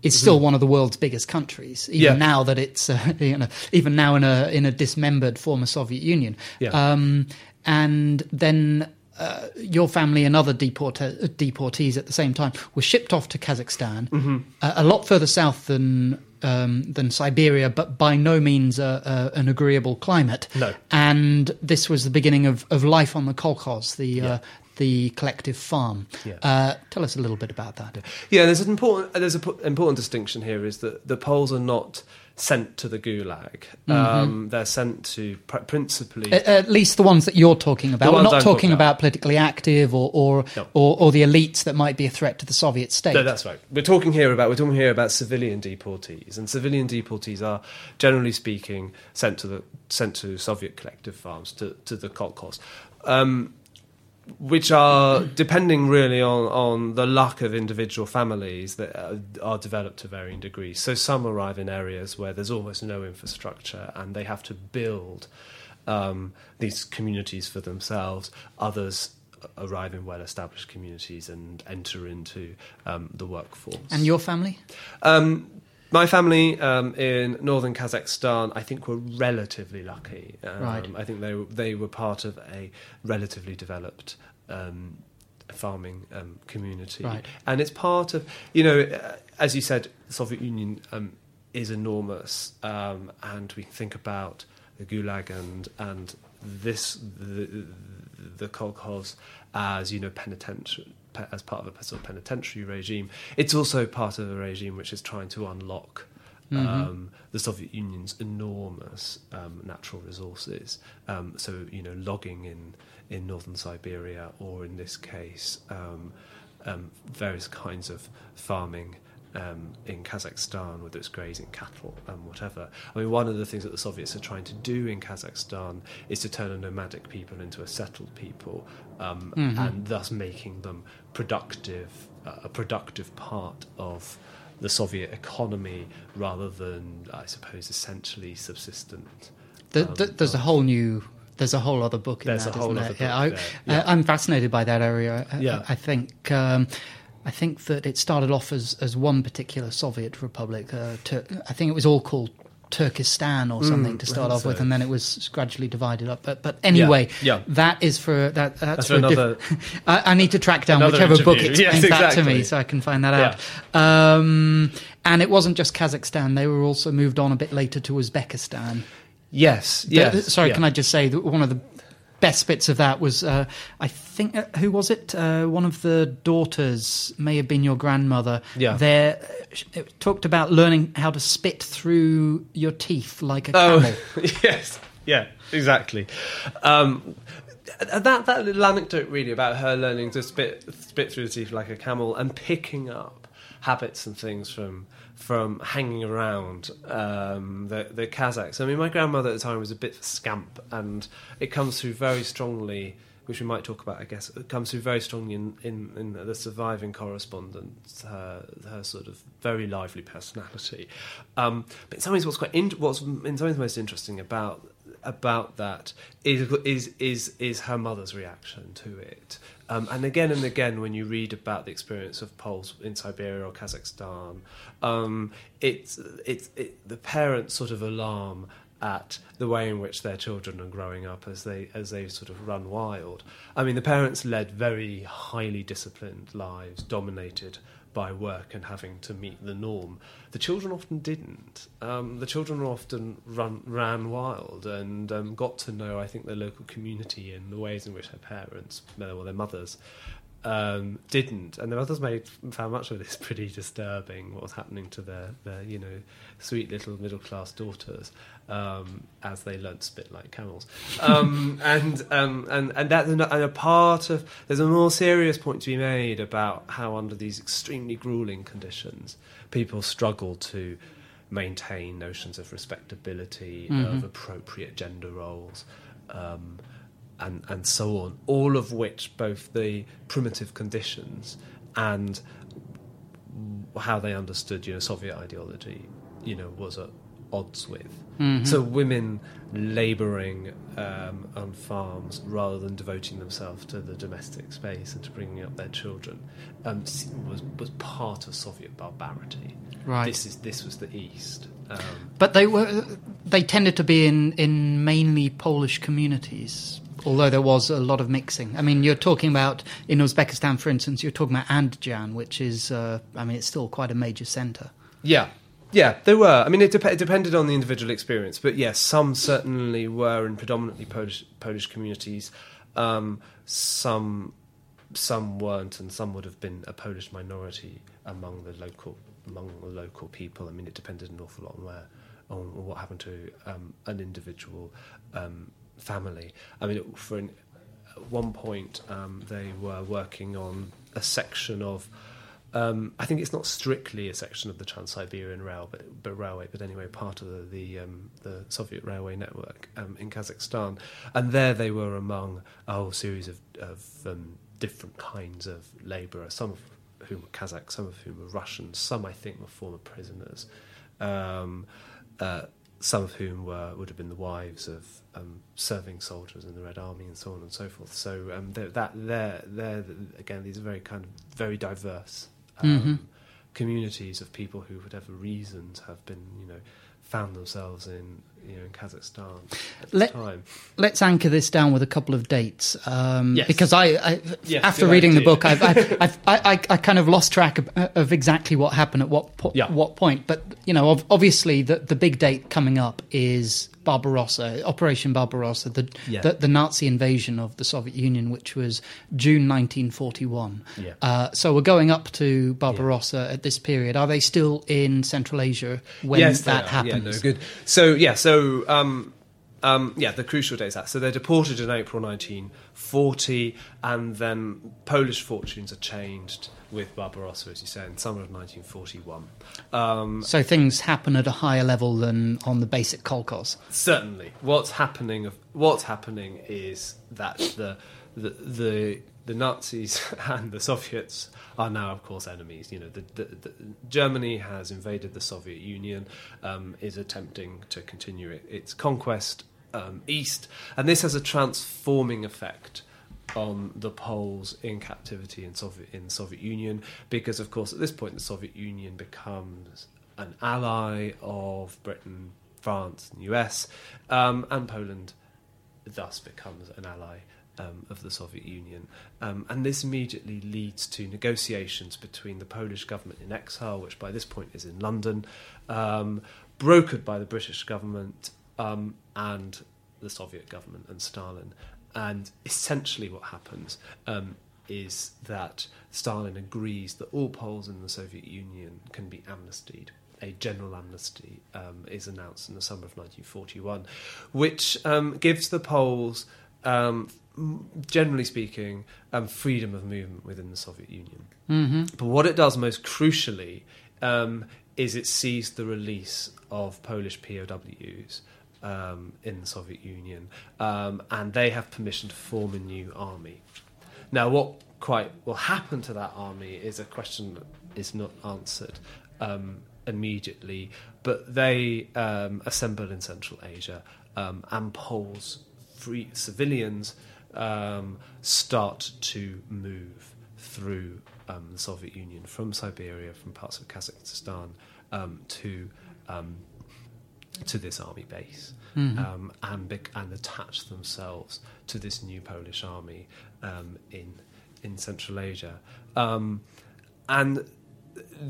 It's still one of the world's biggest countries, even yeah. now that it's uh, you know even now in a in a dismembered former Soviet Union. Yeah. Um, and then uh, your family and other deporta- deportees at the same time were shipped off to Kazakhstan, mm-hmm. uh, a lot further south than um, than Siberia, but by no means a, a, an agreeable climate. No. And this was the beginning of, of life on the Kolkhoz, the yeah. uh, the collective farm. Yeah. Uh, tell us a little bit about that. Yeah, there's an important there's an important distinction here, is that the Poles are not sent to the Gulag. Mm-hmm. Um, they're sent to pr- principally... At, at least the ones that you're talking about. We're not talking about. about politically active or or, no. or or the elites that might be a threat to the Soviet state. No, that's right. We're talking here about we're talking here about civilian deportees, and civilian deportees are, generally speaking, sent to the sent to Soviet collective farms, to, to the Kolkhoz. Um, which are depending really on, on the luck of individual families that are, are developed to varying degrees. So some arrive in areas where there's almost no infrastructure and they have to build um, these communities for themselves. Others arrive in well-established communities and enter into um, the workforce. And your family? Um, My family um, in northern Kazakhstan, I think, were relatively lucky. Um, right. I think they they were part of a relatively developed um, farming um, community, right. and it's part of, you know, uh, as you said, the Soviet Union um, is enormous, um, and we think about the Gulag and and this the the Kolkhoz as, you know, penitentiary. As part of a sort of penitentiary regime, it's also part of a regime which is trying to unlock mm-hmm. um, the Soviet Union's enormous um, natural resources. Um, so, you know, logging in, in northern Siberia, or in this case, um, um, various kinds of farming um, in Kazakhstan, whether it's grazing cattle and whatever. I mean, one of the things that the Soviets are trying to do in Kazakhstan is to turn a nomadic people into a settled people, um, mm-hmm. and thus making them productive, uh, a productive part of the Soviet economy, rather than, I suppose, essentially subsistent. The, um, the, there's um, a whole new... There's a whole other book in there's that, a whole isn't other there? Book, yeah, I, yeah. I, I'm fascinated by that area. I, yeah. I, I think... Um, I think that it started off as, as one particular Soviet republic. Uh, Tur- I think it was all called Turkestan or something mm, to start off so. with, and then it was gradually divided up. But, but anyway, yeah, yeah. that is for that. That's, that's for another. Diff- I, I need to track down whichever interview. book explains yes, exactly. that to me, so I can find that yeah. out. Um, and it wasn't just Kazakhstan; they were also moved on a bit later to Uzbekistan. Yes. Yes. The, sorry, yeah. Can I just say that one of the best bits of that was, uh, I think, uh, who was it? Uh, one of the daughters, may have been your grandmother, yeah. there uh, talked about learning how to spit through your teeth like a oh, camel. Yes, yeah, exactly. Um, that, that little anecdote really about her learning to spit spit through the teeth like a camel, and picking up habits and things from... from hanging around um, the, the Kazakhs. I mean, my grandmother at the time was a bit scamp, and it comes through very strongly, which we might talk about, I guess, it comes through very strongly in, in, in the surviving correspondence, her, her sort of very lively personality. Um, but in some ways, what's quite in, what's in some ways most interesting about about that is is is, is her mother's reaction to it. Um, and again and again, when you read about the experience of Poles in Siberia or Kazakhstan, um, it's it's it, the parents' sort of alarm at the way in which their children are growing up as they as they sort of run wild. I mean, the parents led very highly disciplined lives, dominated by work and having to meet the norm. The children often didn't. Um, the children often run, ran wild and um, got to know, I think, the local community in the ways in which their parents, well, their mothers, um, didn't. And their mothers made found much of this pretty disturbing, what was happening to their, their you know, sweet little middle-class daughters um, as they learnt to spit like camels. Um, and, um, and, and that's and a part of... There's a more serious point to be made about how under these extremely gruelling conditions people struggle to maintain notions of respectability, mm-hmm. of appropriate gender roles, um, and, and so on, all of which both the primitive conditions and how they understood, you know, Soviet ideology, you know, was at odds with. Mm-hmm. So women labouring um, on farms rather than devoting themselves to the domestic space and to bringing up their children um, was was part of Soviet barbarity. Right. This is this was the East. Um, but they were they tended to be in, in mainly Polish communities, although there was a lot of mixing. I mean, you're talking about, in Uzbekistan, for instance, you're talking about Andijan, which is, uh, I mean, it's still quite a major centre. Yeah. Yeah, they were. I mean, it, de- it depended on the individual experience, but yes, some certainly were in predominantly Polish Polish communities. Um, some some weren't, and some would have been a Polish minority among the local among the local people. I mean, it depended an awful lot on where on what happened to um, an individual um, family. I mean, for an, at one point um, they were working on a section of, um, I think it's not strictly a section of the Trans-Siberian Rail, but, but railway, but anyway, part of the the, um, the Soviet railway network um, in Kazakhstan, and there they were among a whole series of, of um, different kinds of labourers, some of whom were Kazakhs, some of whom were Russians, some I think were former prisoners, um, uh, some of whom were would have been the wives of um, serving soldiers in the Red Army and so on and so forth. So um, they're, that there, there again, these are very kind of very diverse um, mm-hmm. communities of people who, for whatever reasons, have been you know found themselves in you know in Kazakhstan at Let, the time. Let's anchor this down with a couple of dates, um, yes. because I, I yes, after reading idea. the book, I've, I've, I've, I I kind of lost track of, of exactly what happened at what po- yeah. what point. But you know, obviously, the the big date coming up is Barbarossa, Operation Barbarossa, the, yeah. the the Nazi invasion of the Soviet Union, which was June nineteen forty-one. Yeah. Uh, so we're going up to Barbarossa yeah. at this period. Are they still in Central Asia when yes, that happens? Yeah, no, good. So yeah, so um, um, yeah, the crucial date is that. So they're deported in April nineteen forty, and then Polish fortunes are changed with Barbarossa, as you say, in summer of nineteen forty-one. Um, so things happen at a higher level than on the basic Kolkhoz. Certainly, what's happening? Of, what's happening is that the the the the Nazis and the Soviets are now, of course, enemies. You know, the, the, the Germany has invaded the Soviet Union, um, is attempting to continue it, its conquest um, east, and this has a transforming effect on the Poles in captivity in Soviet in the Soviet Union, because, of course, at this point, the Soviet Union becomes an ally of Britain, France, and U S, um, and Poland thus becomes an ally Um, of the Soviet Union, um, and this immediately leads to negotiations between the Polish government in exile, which by this point is in London, um, brokered by the British government um, and the Soviet government and Stalin. And essentially what happens um, is that Stalin agrees that all Poles in the Soviet Union can be amnestied. A general amnesty um, is announced in the summer of nineteen forty-one, which um, gives the Poles Um, generally speaking, um, freedom of movement within the Soviet Union. Mm-hmm. But what it does most crucially um, is it sees the release of Polish P O Ws um, in the Soviet Union, um, and they have permission to form a new army. Now, what quite will happen to that army is a question that is not answered um, immediately, but they um, assemble in Central Asia, um, and Poles, free civilians, Um, start to move through um, the Soviet Union from Siberia, from parts of Kazakhstan um, to um, to this army base, mm-hmm. um, and be- and attach themselves to this new Polish army um, in in Central Asia, um, and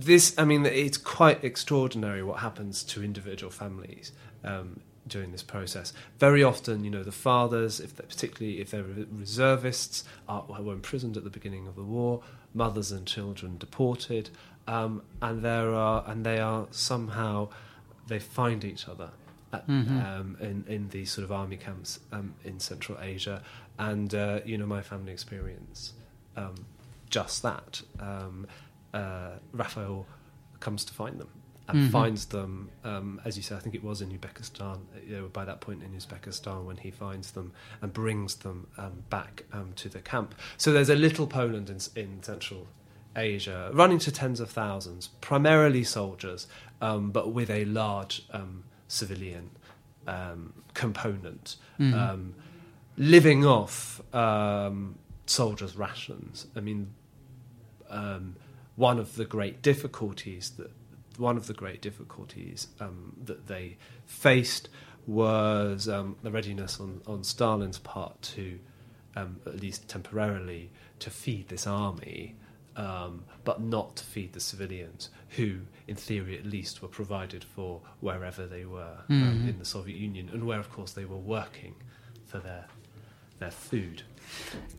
this I mean it's quite extraordinary what happens to individual families Um, during this process. Very often, you know, the fathers, if particularly if they're reservists, are, were imprisoned at the beginning of the war. Mothers and children deported, um, and there are and they are somehow they find each other at, mm-hmm. um, in in these sort of army camps um, in Central Asia. And uh, you know, my family experience um, just that. Um, uh, Rafał comes to find them. And mm-hmm. finds them, um, as you said, I think it was in Uzbekistan, you know, by that point in Uzbekistan, when he finds them and brings them um, back um, to the camp. So there's a little Poland in, in Central Asia, running to tens of thousands, primarily soldiers, um, but with a large um, civilian um, component, mm-hmm. um, living off um, soldiers' rations. I mean, um, one of the great difficulties that One of the great difficulties um, that they faced was um, the readiness on, on Stalin's part to, um, at least temporarily, to feed this army, um, but not to feed the civilians who, in theory at least, were provided for wherever they were mm-hmm. um, in the Soviet Union, and where, of course, they were working for their their food.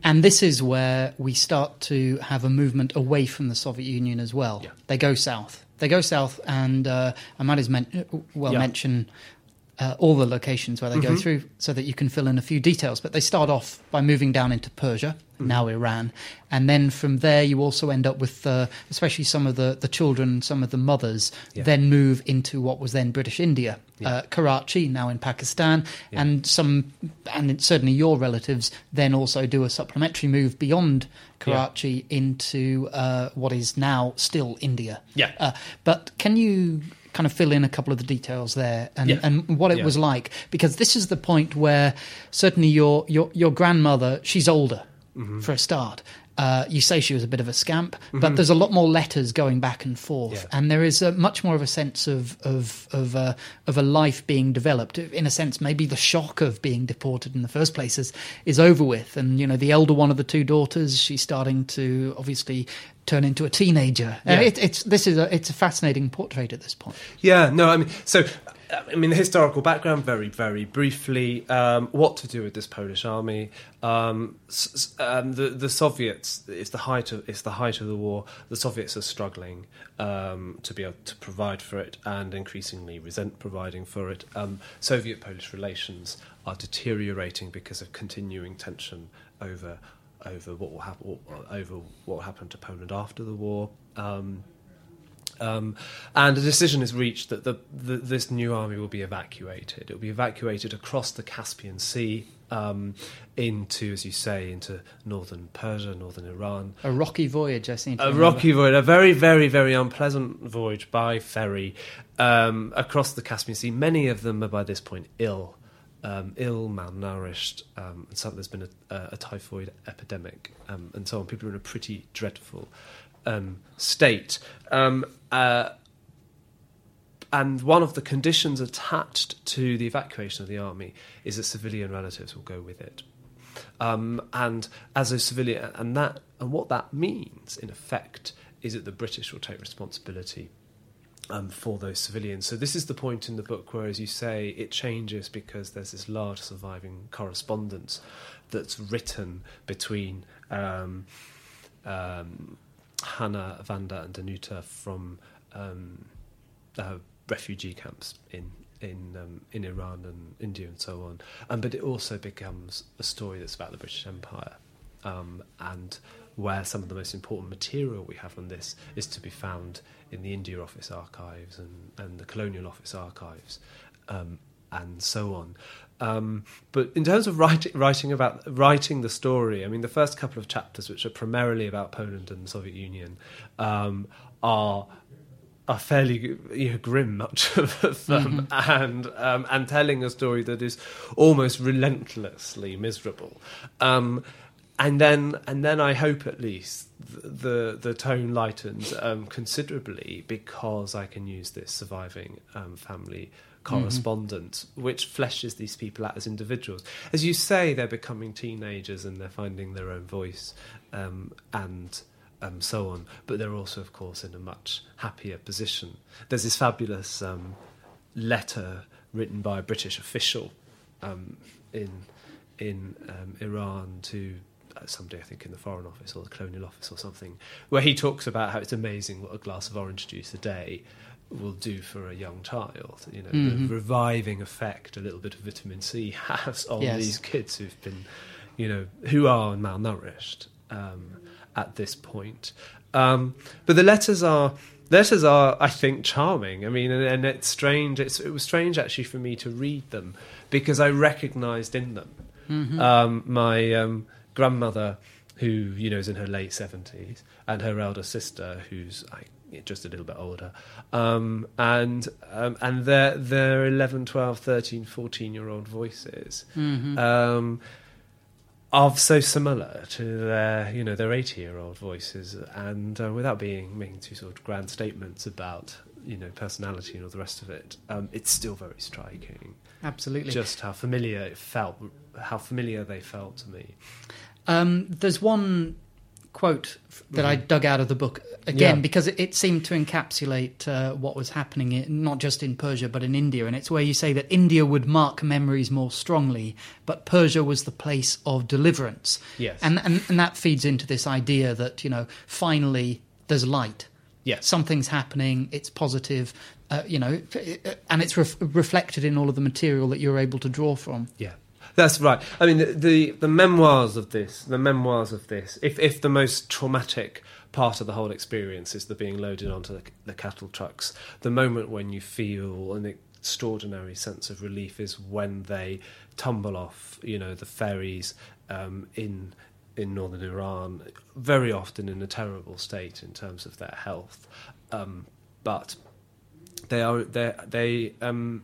And this is where we start to have a movement away from the Soviet Union as well. Yeah. They go south. They go south, and uh, I might as men- well yeah. mention uh, all the locations where they mm-hmm. go through so that you can fill in a few details. But they start off by moving down into Persia, mm-hmm. now Iran. And then from there you also end up with, uh, especially some of the, the children, some of the mothers, yeah. then move into what was then British India, yeah. uh, Karachi, now in Pakistan, yeah. and some, and certainly your relatives then also do a supplementary move beyond Karachi yeah. into uh, what is now still India. Yeah. Uh, but can you kind of fill in a couple of the details there and, yeah. and what it yeah. was like? Because this is the point where certainly your your, your grandmother, she's older, mm-hmm. for a start. Uh, you say she was a bit of a scamp, mm-hmm. but there's a lot more letters going back and forth, yeah. and there is a, much more of a sense of of of a, of a life being developed. In a sense, maybe the shock of being deported in the first place is, is over with, and you know the elder one of the two daughters, she's starting to obviously turn into a teenager. Yeah. Uh, it, it's this is a, it's a fascinating portrait at this point. Yeah, no, I mean so. I mean, the historical background, very, very briefly, um, what to do with this Polish army. Um, s- um, the, the Soviets, it's the height of it's the height of the war. The Soviets are struggling um, to be able to provide for it and increasingly resent providing for it. Um, Soviet-Polish relations are deteriorating because of continuing tension over over what will happen over what happened to Poland after the war. Um, Um, and a decision is reached that the, the, this new army will be evacuated. It will be evacuated across the Caspian Sea um, into, as you say, into northern Persia, northern Iran. A rocky voyage, I seem to remember. A rocky voyage, a very, very, very unpleasant voyage by ferry um, across the Caspian Sea. Many of them are by this point ill. Um, ill, malnourished, um, and so there's been a, a typhoid epidemic, um, and so on. People are in a pretty dreadful um, state. Um, uh, and one of the conditions attached to the evacuation of the army is that civilian relatives will go with it. Um, and as a civilian, and that, and what that means in effect is that the British will take responsibility Um, for those civilians. So this is the point in the book where, as you say, it changes because there's this large surviving correspondence that's written between um, um, Hannah, Wanda and Danuta from um, uh, refugee camps in in um, in Iran and India and so on. Um, but it also becomes a story that's about the British Empire um, and where some of the most important material we have on this is to be found in the India Office archives and, and the Colonial Office archives um, and so on. Um, but in terms of writing, writing about writing the story, I mean, the first couple of chapters, which are primarily about Poland and the Soviet Union, um, are are fairly you know, grim, much of them, mm-hmm. and um, and telling a story that is almost relentlessly miserable. Um, And then, and then I hope at least the the, the tone lightens um, considerably because I can use this surviving um, family correspondence, mm-hmm. which fleshes these people out as individuals. As you say, they're becoming teenagers and they're finding their own voice um, and um, so on. But they're also, of course, in a much happier position. There's this fabulous um, letter written by a British official um, in in um, Iran to somebody, I think, in the Foreign Office or the Colonial Office or something, where he talks about how it's amazing what a glass of orange juice a day will do for a young child. You know, mm-hmm. the reviving effect a little bit of vitamin C has on yes. these kids who've been, you know, who are malnourished um, at this point. Um, but the letters are, letters are, I think, charming. I mean, and, and it's strange. It's, it was strange actually for me to read them because I recognised in them mm-hmm. um, my. Um, grandmother, who you know is in her late seventies, and her elder sister, who's I, just a little bit older, um, and um, and their their eleven, twelve, thirteen, fourteen year old voices mm-hmm. um, are so similar to their you know their eighty year old voices, and uh, without being making too sort of grand statements about you know personality and all the rest of it, um, it's still very striking. Absolutely, just how familiar it felt, how familiar they felt to me. Um, there's one quote that I dug out of the book again yeah. because it, it seemed to encapsulate uh, what was happening in, not just in Persia but in India, and it's where you say that India would mark memories more strongly but Persia was the place of deliverance. Yes, and and, and that feeds into this idea that you know finally there's light. Yeah. Something's happening, it's positive, uh, you know, and it's ref- reflected in all of the material that you're able to draw from. Yeah. That's right. I mean, the, the the memoirs of this, the memoirs of this, if if the most traumatic part of the whole experience is the being loaded onto the, the cattle trucks, the moment when you feel an extraordinary sense of relief is when they tumble off, you know, the ferries um, in in northern Iran, very often in a terrible state in terms of their health. Um, but they are they they um,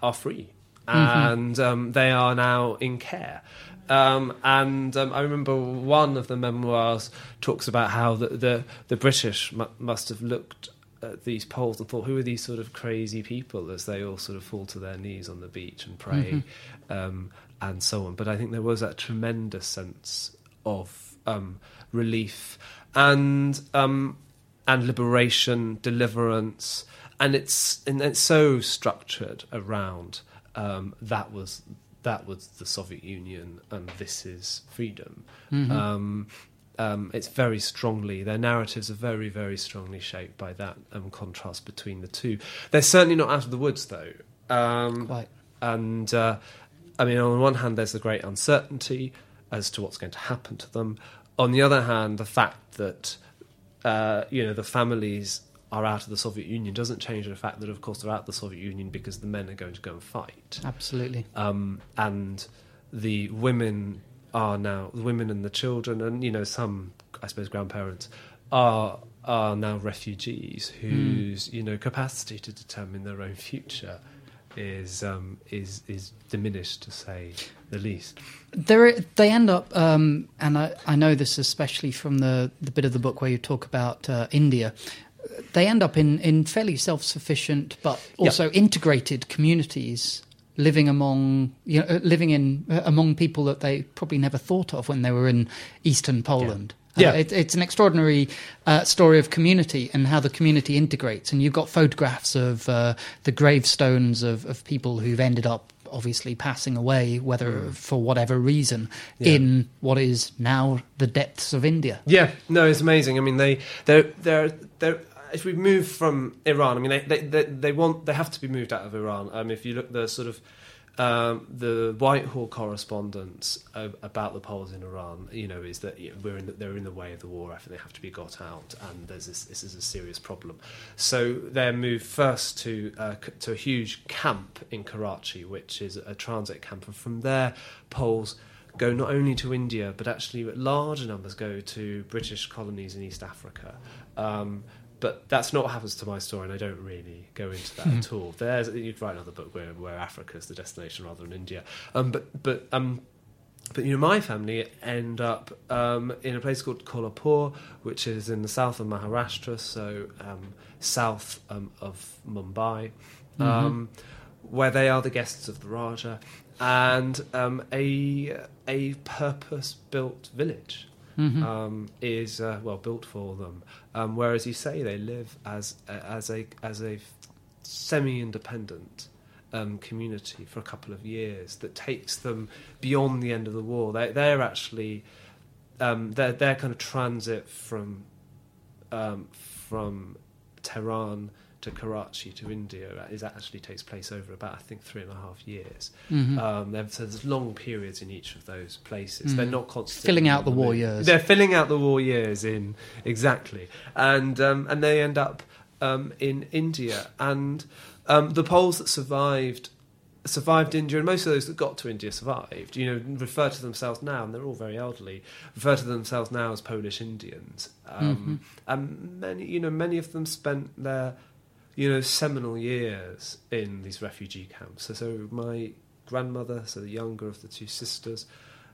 are free. Mm-hmm. And um, they are now in care. Um, and um, I remember one of the memoirs talks about how the the, the British mu- must have looked at these Poles and thought, who are these sort of crazy people, as they all sort of fall to their knees on the beach and pray, mm-hmm. um, and so on. But I think there was that tremendous sense of um, relief and um, and liberation, deliverance, and it's and it's so structured around. Um, that was that was the Soviet Union, and this is freedom. Mm-hmm. Um, um, it's very strongly, their narratives are very, very strongly shaped by that um, contrast between the two. They're certainly not out of the woods, though. Um, Quite. And, uh, I mean, on the one hand, there's the great uncertainty as to what's going to happen to them. On the other hand, the fact that, uh, you know, the families are out of the Soviet Union doesn't change the fact that, of course, they're out of the Soviet Union because the men are going to go and fight. Absolutely. Um, and the women are now, the women and the children, and, you know, some, I suppose, grandparents, are are now refugees whose, mm. you know, capacity to determine their own future is um, is is diminished, to say the least. There, they end up, um, and I, I know this especially from the, the bit of the book where you talk about uh, India. They end up in, in fairly self-sufficient but also yeah. integrated communities, living among you know, living in uh, among people that they probably never thought of when they were in eastern Poland. Yeah, uh, yeah. It, it's an extraordinary uh, story of community and how the community integrates. And you've got photographs of uh, the gravestones of, of people who've ended up obviously passing away, whether mm. for whatever reason, yeah. in what is now the depths of India. Yeah, no, it's amazing. I mean, they they're they're they're. If we move from Iran, I mean, they they, they they want they have to be moved out of Iran. Um, if you look the sort of um, the Whitehall correspondence about the Poles in Iran, you know, is that you know, we're in the, they're in the way of the war effort. They have to be got out, and there's this, this is a serious problem. So they're moved first to uh, to a huge camp in Karachi, which is a transit camp, and from there, Poles go not only to India, but actually larger numbers go to British colonies in East Africa. Um, But that's not what happens to my story, and I don't really go into that mm-hmm. at all. There's you could write another book where, where Africa is the destination rather than India. Um, but but um, but you know, my family end up um, in a place called Kolhapur, which is in the south of Maharashtra, so um, south um, of Mumbai, mm-hmm. um, where they are the guests of the Raja, and um, a a purpose-built village. Mm-hmm. Um, is uh, well built for them, um, where, as you say, they live as uh, as a as a semi-independent um, community for a couple of years that takes them beyond the end of the war. They they're actually um, they're they're kind of transit from um, from Tehran to Karachi to India is actually takes place over about I think three and a half years. Mm-hmm. Um, so there's long periods in each of those places. Mm. They're not constantly filling out the war years. They're filling out the war years in exactly, and um, and they end up um, in India. And um, the Poles that survived survived India, and most of those that got to India survived. You know, refer to themselves now, and they're all very elderly. Refer to themselves now as Polish Indians, um, mm-hmm. and many you know many of them spent their you know, seminal years in these refugee camps. So, so my grandmother, so the younger of the two sisters,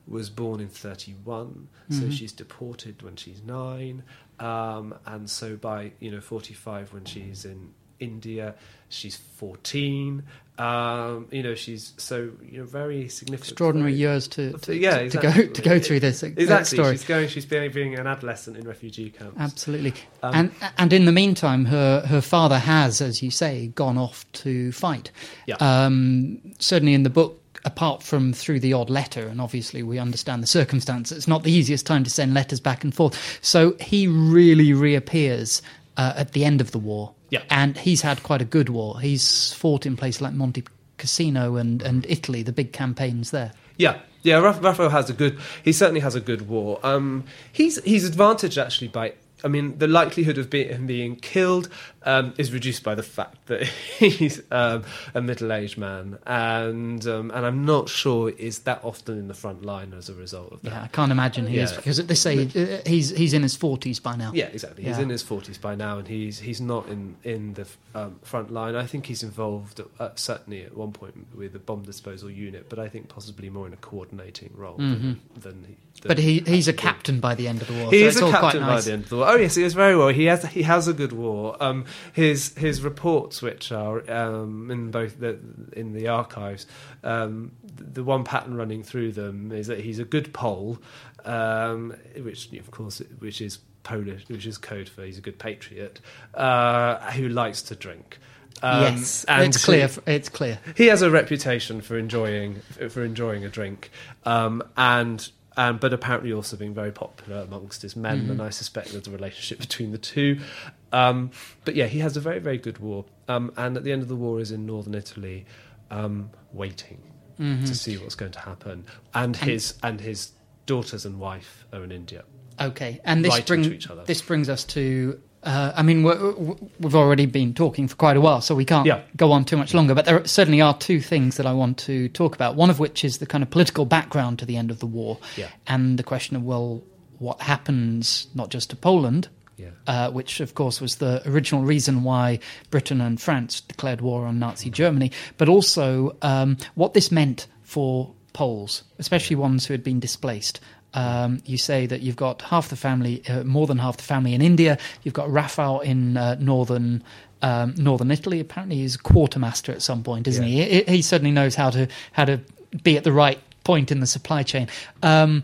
was born in thirty-one. Mm-hmm. So she's deported when she's nine. Um, and so by, you know, forty-five when she's in India, she's fourteen. Um, you know, she's so, you know, very significant. Extraordinary story. years to, to, yeah, to, exactly. to go to go through this. Exactly. Story. She's going, she's being, being an adolescent in refugee camps. Absolutely. Um, and and in the meantime, her, her father has, as you say, gone off to fight. Yeah. Um, certainly in the book, apart from through the odd letter, and obviously we understand the circumstance, it's not the easiest time to send letters back and forth. So he really reappears uh, at the end of the war. Yeah. And he's had quite a good war. He's fought in places like Monte Cassino and, and Italy, the big campaigns there. Yeah, yeah. Rafał has a good. He certainly has a good war. Um, he's he's advantaged actually by. I mean, the likelihood of be- him being killed um, is reduced by the fact that he's um, a middle-aged man, and um, and I'm not sure is that often in the front line as a result of that. Yeah, I can't imagine he yeah. is, because they say he's he's in his forties by now. Yeah, exactly. Yeah. He's in his forties by now, and he's he's not in in the um, front line. I think he's involved uh, certainly at one point with a bomb disposal unit, but I think possibly more in a coordinating role mm-hmm. than, than he. But he he's a captain by the end of the war. He so is a captain nice. by the end of the war. Oh yes, he is very well. He has he has a good war. Um, his his reports, which are um, in both the, in the archives, um, the one pattern running through them is that he's a good Pole, um, which of course which is Polish, which is code for he's a good patriot uh, who likes to drink. Um, yes, and it's clear. It's clear. He has a reputation for enjoying for enjoying a drink, um, and. Um, but apparently also being very popular amongst his men, mm-hmm. and I suspect there's a relationship between the two. Um, but yeah, he has a very, very good war. Um, and at the end of the war is in northern Italy, um, waiting mm-hmm. to see what's going to happen. And, and his and his daughters and wife are in India. Okay, and this, bring, this brings us to... Uh, I mean, we're, we're, we've already been talking for quite a while, so we can't yeah. go on too much longer. But there certainly are two things that I want to talk about, one of which is the kind of political background to the end of the war yeah. and the question of, well, what happens not just to Poland, yeah. uh, which, of course, was the original reason why Britain and France declared war on Nazi Germany, but also um, what this meant for Poles, especially ones who had been displaced. Um, you say that you've got half the family, uh, more than half the family in India. You've got Rafał in uh, northern um, northern Italy. Apparently, he's a quartermaster at some point, isn't yeah. he? He certainly knows how to how to be at the right point in the supply chain. Um,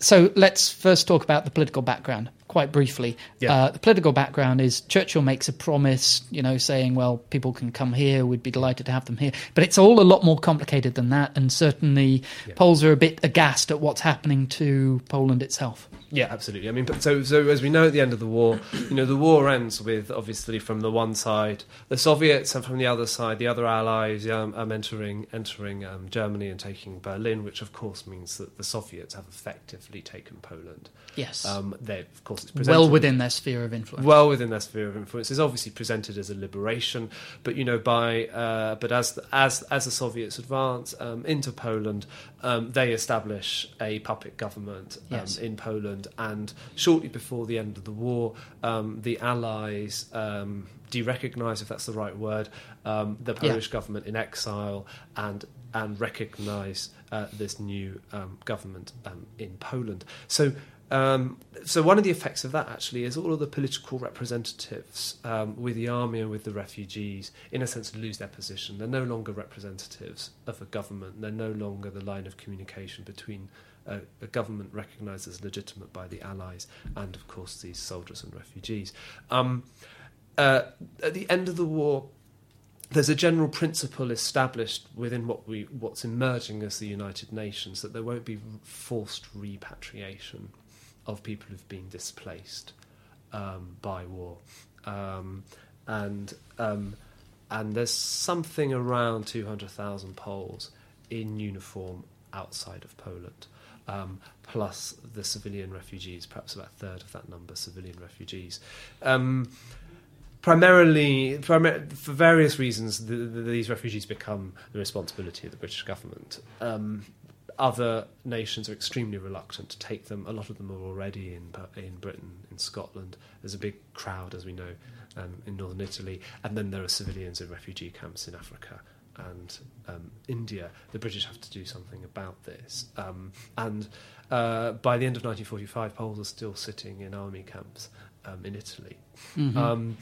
so let's first talk about the political background quite briefly. Yeah. Uh, the political background is Churchill makes a promise, you know, saying, "Well, people can come here. We'd be delighted to have them here." But it's all a lot more complicated than that, and certainly yeah. Poles are a bit aghast at what's happening to Poland itself. Yeah, absolutely. I mean, so so as we know, at the end of the war, you know, the war ends with obviously from the one side the Soviets, and from the other side the other allies um, um, entering entering um, Germany and taking Berlin, which of course means that the Soviets have effectively taken Poland. Yes, um, they of course. Well within their sphere of influence. Well within their sphere of influence. It's obviously presented as a liberation, but you know, by uh, but as the, as as the Soviets advance um, into Poland, um, they establish a puppet government um, yes. in Poland, and shortly before the end of the war, um, the Allies um, derecognize, if that's the right word, um, the Polish yeah. government in exile, and and recognize uh, this new um, government um, in Poland. So. Um, so one of the effects of that actually is all of the political representatives um, with the army and with the refugees in a sense lose their position. They're no longer representatives of a government. They're no longer the line of communication between a, a government recognised as legitimate by the Allies and of course these soldiers and refugees. Um, uh, at the end of the war, there's a general principle established within what we what's emerging as the United Nations that there won't be forced repatriation of people who've been displaced um, by war, um, and um, and there's something around two hundred thousand Poles in uniform outside of Poland, um, plus the civilian refugees, perhaps about a third of that number, civilian refugees. Um, Primarily, primar- for various reasons, the, the, these refugees become the responsibility of the British government. Um, other nations are extremely reluctant to take them. A lot of them are already in in Britain, in Scotland. There's a big crowd, as we know, um, in northern Italy. And then there are civilians in refugee camps in Africa and um, India. The British have to do something about this. Um, and uh, by the end of nineteen forty-five, Poles are still sitting in army camps. Um, in Italy, mm-hmm. um,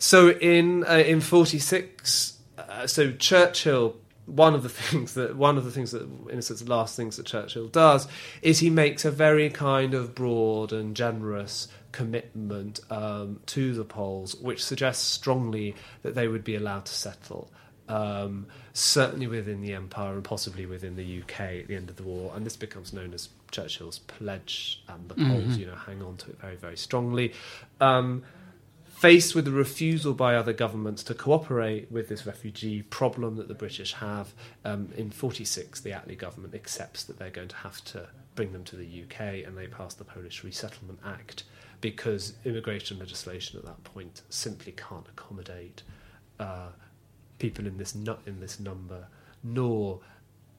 so in uh, in forty-six, uh, so Churchill. One of the things that one of the things that, in a sense, the last things that Churchill does is he makes a very kind of broad and generous commitment um, to the Poles, which suggests strongly that they would be allowed to settle. Um, certainly within the Empire and possibly within the U K at the end of the war. And this becomes known as Churchill's pledge, and the Poles, mm-hmm. you know, hang on to it very, very strongly. Um, Faced with a refusal by other governments to cooperate with this refugee problem that the British have, um, in forty-six the Attlee government accepts that they're going to have to bring them to the U K, and they pass the Polish Resettlement Act, because immigration legislation at that point simply can't accommodate uh, people in this nu- in this number, nor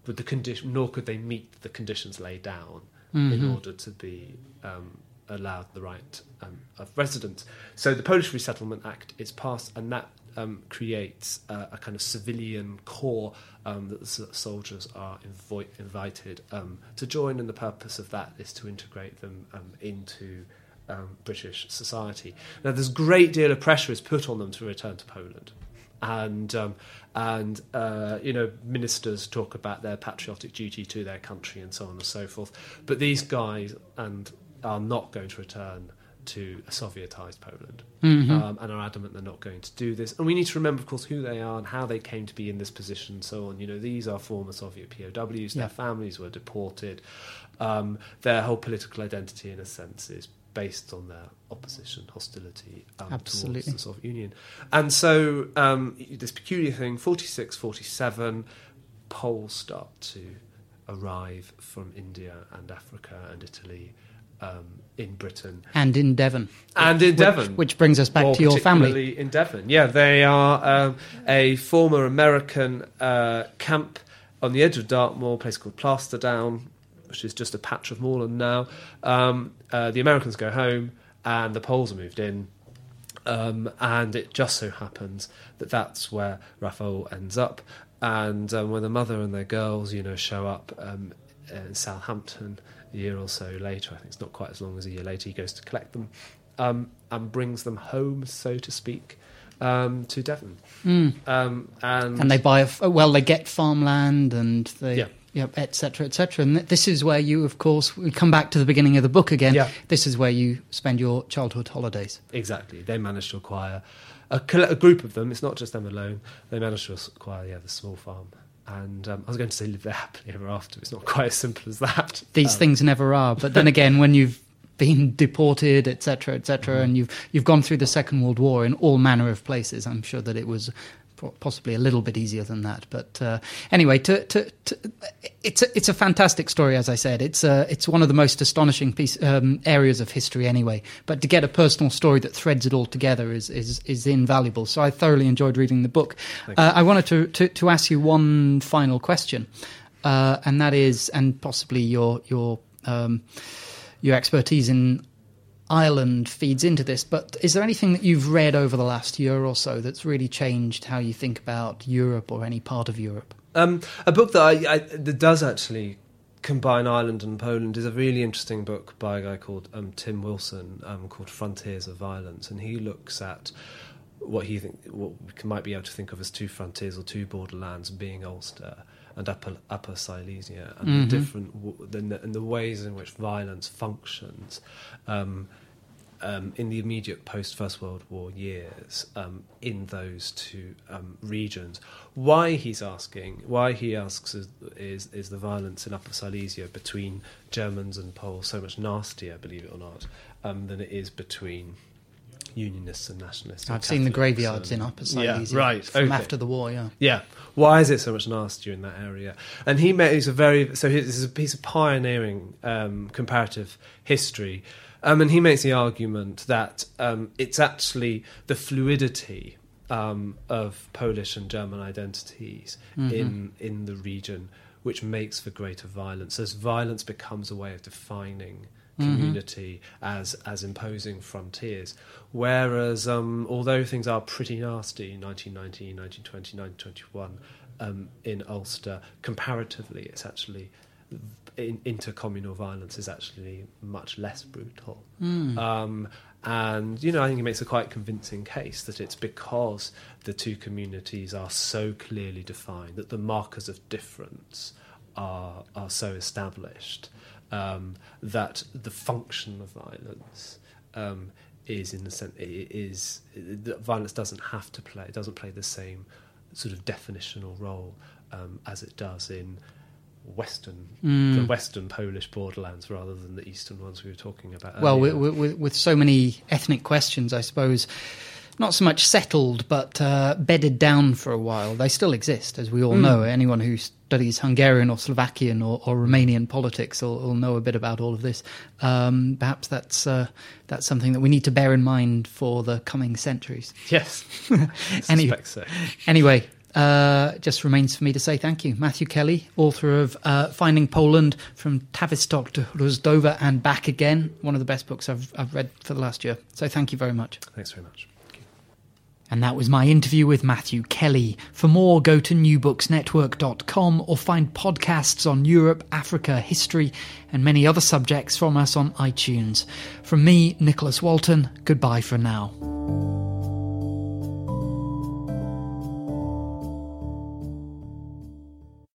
would the condition, nor could they meet the conditions laid down mm-hmm. in order to be um, allowed the right um, of residence. So the Polish Resettlement Act is passed, and that um, creates uh, a kind of civilian corps um, that the soldiers are invo- invited um, to join, and the purpose of that is to integrate them um, into um, British society. Now, there's a great deal of pressure is put on them to return to Poland. And, um, and uh, you know, ministers talk about their patriotic duty to their country and so on and so forth. But these guys and are not going to return to a Sovietised Poland mm-hmm. um, and are adamant they're not going to do this. And we need to remember, of course, who they are and how they came to be in this position and so on. You know, these are former Soviet P O Ws. Yeah. Their families were deported. Um, their whole political identity, in a sense, is based on their opposition, hostility um, towards the Soviet Union. And so um, this peculiar thing, forty-six, forty-seven, Poles start to arrive from India and Africa and Italy um, in Britain. And in Devon. And in Devon. Which, which brings us back or to your family. Particularly in Devon, yeah. They are um, a former American uh, camp on the edge of Dartmoor, a place called Plasterdown, which is just a patch of moorland now. Um, uh, the Americans go home and the Poles are moved in. Um, and it just so happens that that's where Rafał ends up. And um, when the mother and their girls, you know, show up um, in Southampton a year or so later, I think it's not quite as long as a year later, he goes to collect them um, and brings them home, so to speak, um, to Devon. Mm. Um, and, and they buy, a, well, they get farmland and they... Yeah. Yep, et cetera, et cetera. And this is where you, of course, we come back to the beginning of the book again. Yeah. This is where you spend your childhood holidays. Exactly. They managed to acquire a, a group of them. It's not just them alone. They managed to acquire, yeah, the small farm. And um, I was going to say live there happily ever after. It's not quite as simple as that. These um, things never are. But then again, when you've been deported, et cetera, et cetera, mm-hmm. and you've you've gone through the Second World War in all manner of places, I'm sure that it was possibly a little bit easier than that, but uh, anyway, to, to, to, it's a, it's a fantastic story. As I said, it's a, it's one of the most astonishing piece, um, areas of history, anyway. But to get a personal story that threads it all together is is, is invaluable. So I thoroughly enjoyed reading the book. Uh, I wanted to, to to ask you one final question, uh, and that is, and possibly your your um, your expertise in Ireland feeds into this, but is there anything that you've read over the last year or so that's really changed how you think about Europe or any part of Europe? Um, a book that, I, I, that does actually combine Ireland and Poland is a really interesting book by a guy called um, Tim Wilson um, called Frontiers of Violence, and he looks at what he think, what we might be able to think of as two frontiers or two borderlands being Ulster and Upper, Upper Silesia, and mm-hmm. the different and the, and the ways in which violence functions um, um, in the immediate post First World War years um, in those two um, regions. Why he's asking, why he asks, is, is is the violence in Upper Silesia between Germans and Poles so much nastier, believe it or not, um, than it is between Unionists and nationalists. I've and seen the graveyards and, in Upper Silesia, yeah, right, from okay. after the war, yeah. Yeah. Why is it so much nastier in that area? And he makes a very... So this is a piece of pioneering um, comparative history, um, and he makes the argument that um, it's actually the fluidity um, of Polish and German identities mm-hmm. in in the region which makes for greater violence, as violence becomes a way of defining community mm-hmm. as as imposing frontiers, whereas um, although things are pretty nasty in nineteen nineteen, nineteen twenty, nineteen twenty-one um, in Ulster, comparatively it's actually in, intercommunal violence is actually much less brutal mm. um, and you know I think it makes a quite convincing case that it's because the two communities are so clearly defined that the markers of difference are are so established Um, that the function of violence um, is, in the sense, is that violence doesn't have to play, it doesn't play the same sort of definitional role um, as it does in Western, mm. the Western Polish borderlands, rather than the Eastern ones we were talking about earlier. Well, with, with, with so many ethnic questions, I suppose. not so much settled, but uh, bedded down for a while. They still exist, as we all mm. know. Anyone who studies Hungarian or Slovakian or, or Romanian politics will, will know a bit about all of this. Um, perhaps that's uh, that's something that we need to bear in mind for the coming centuries. Yes, I suspect so. Anyway, uh, just remains for me to say thank you. Matthew Kelly, author of uh, Finding Poland: From Tavistock to Hruzdowa and Back Again, one of the best books I've, I've read for the last year. So thank you very much. Thanks very much. And that was my interview with Matthew Kelly. For more, go to new books network dot com or find podcasts on Europe, Africa, history, and many other subjects from us on iTunes. From me, Nicholas Walton, goodbye for now.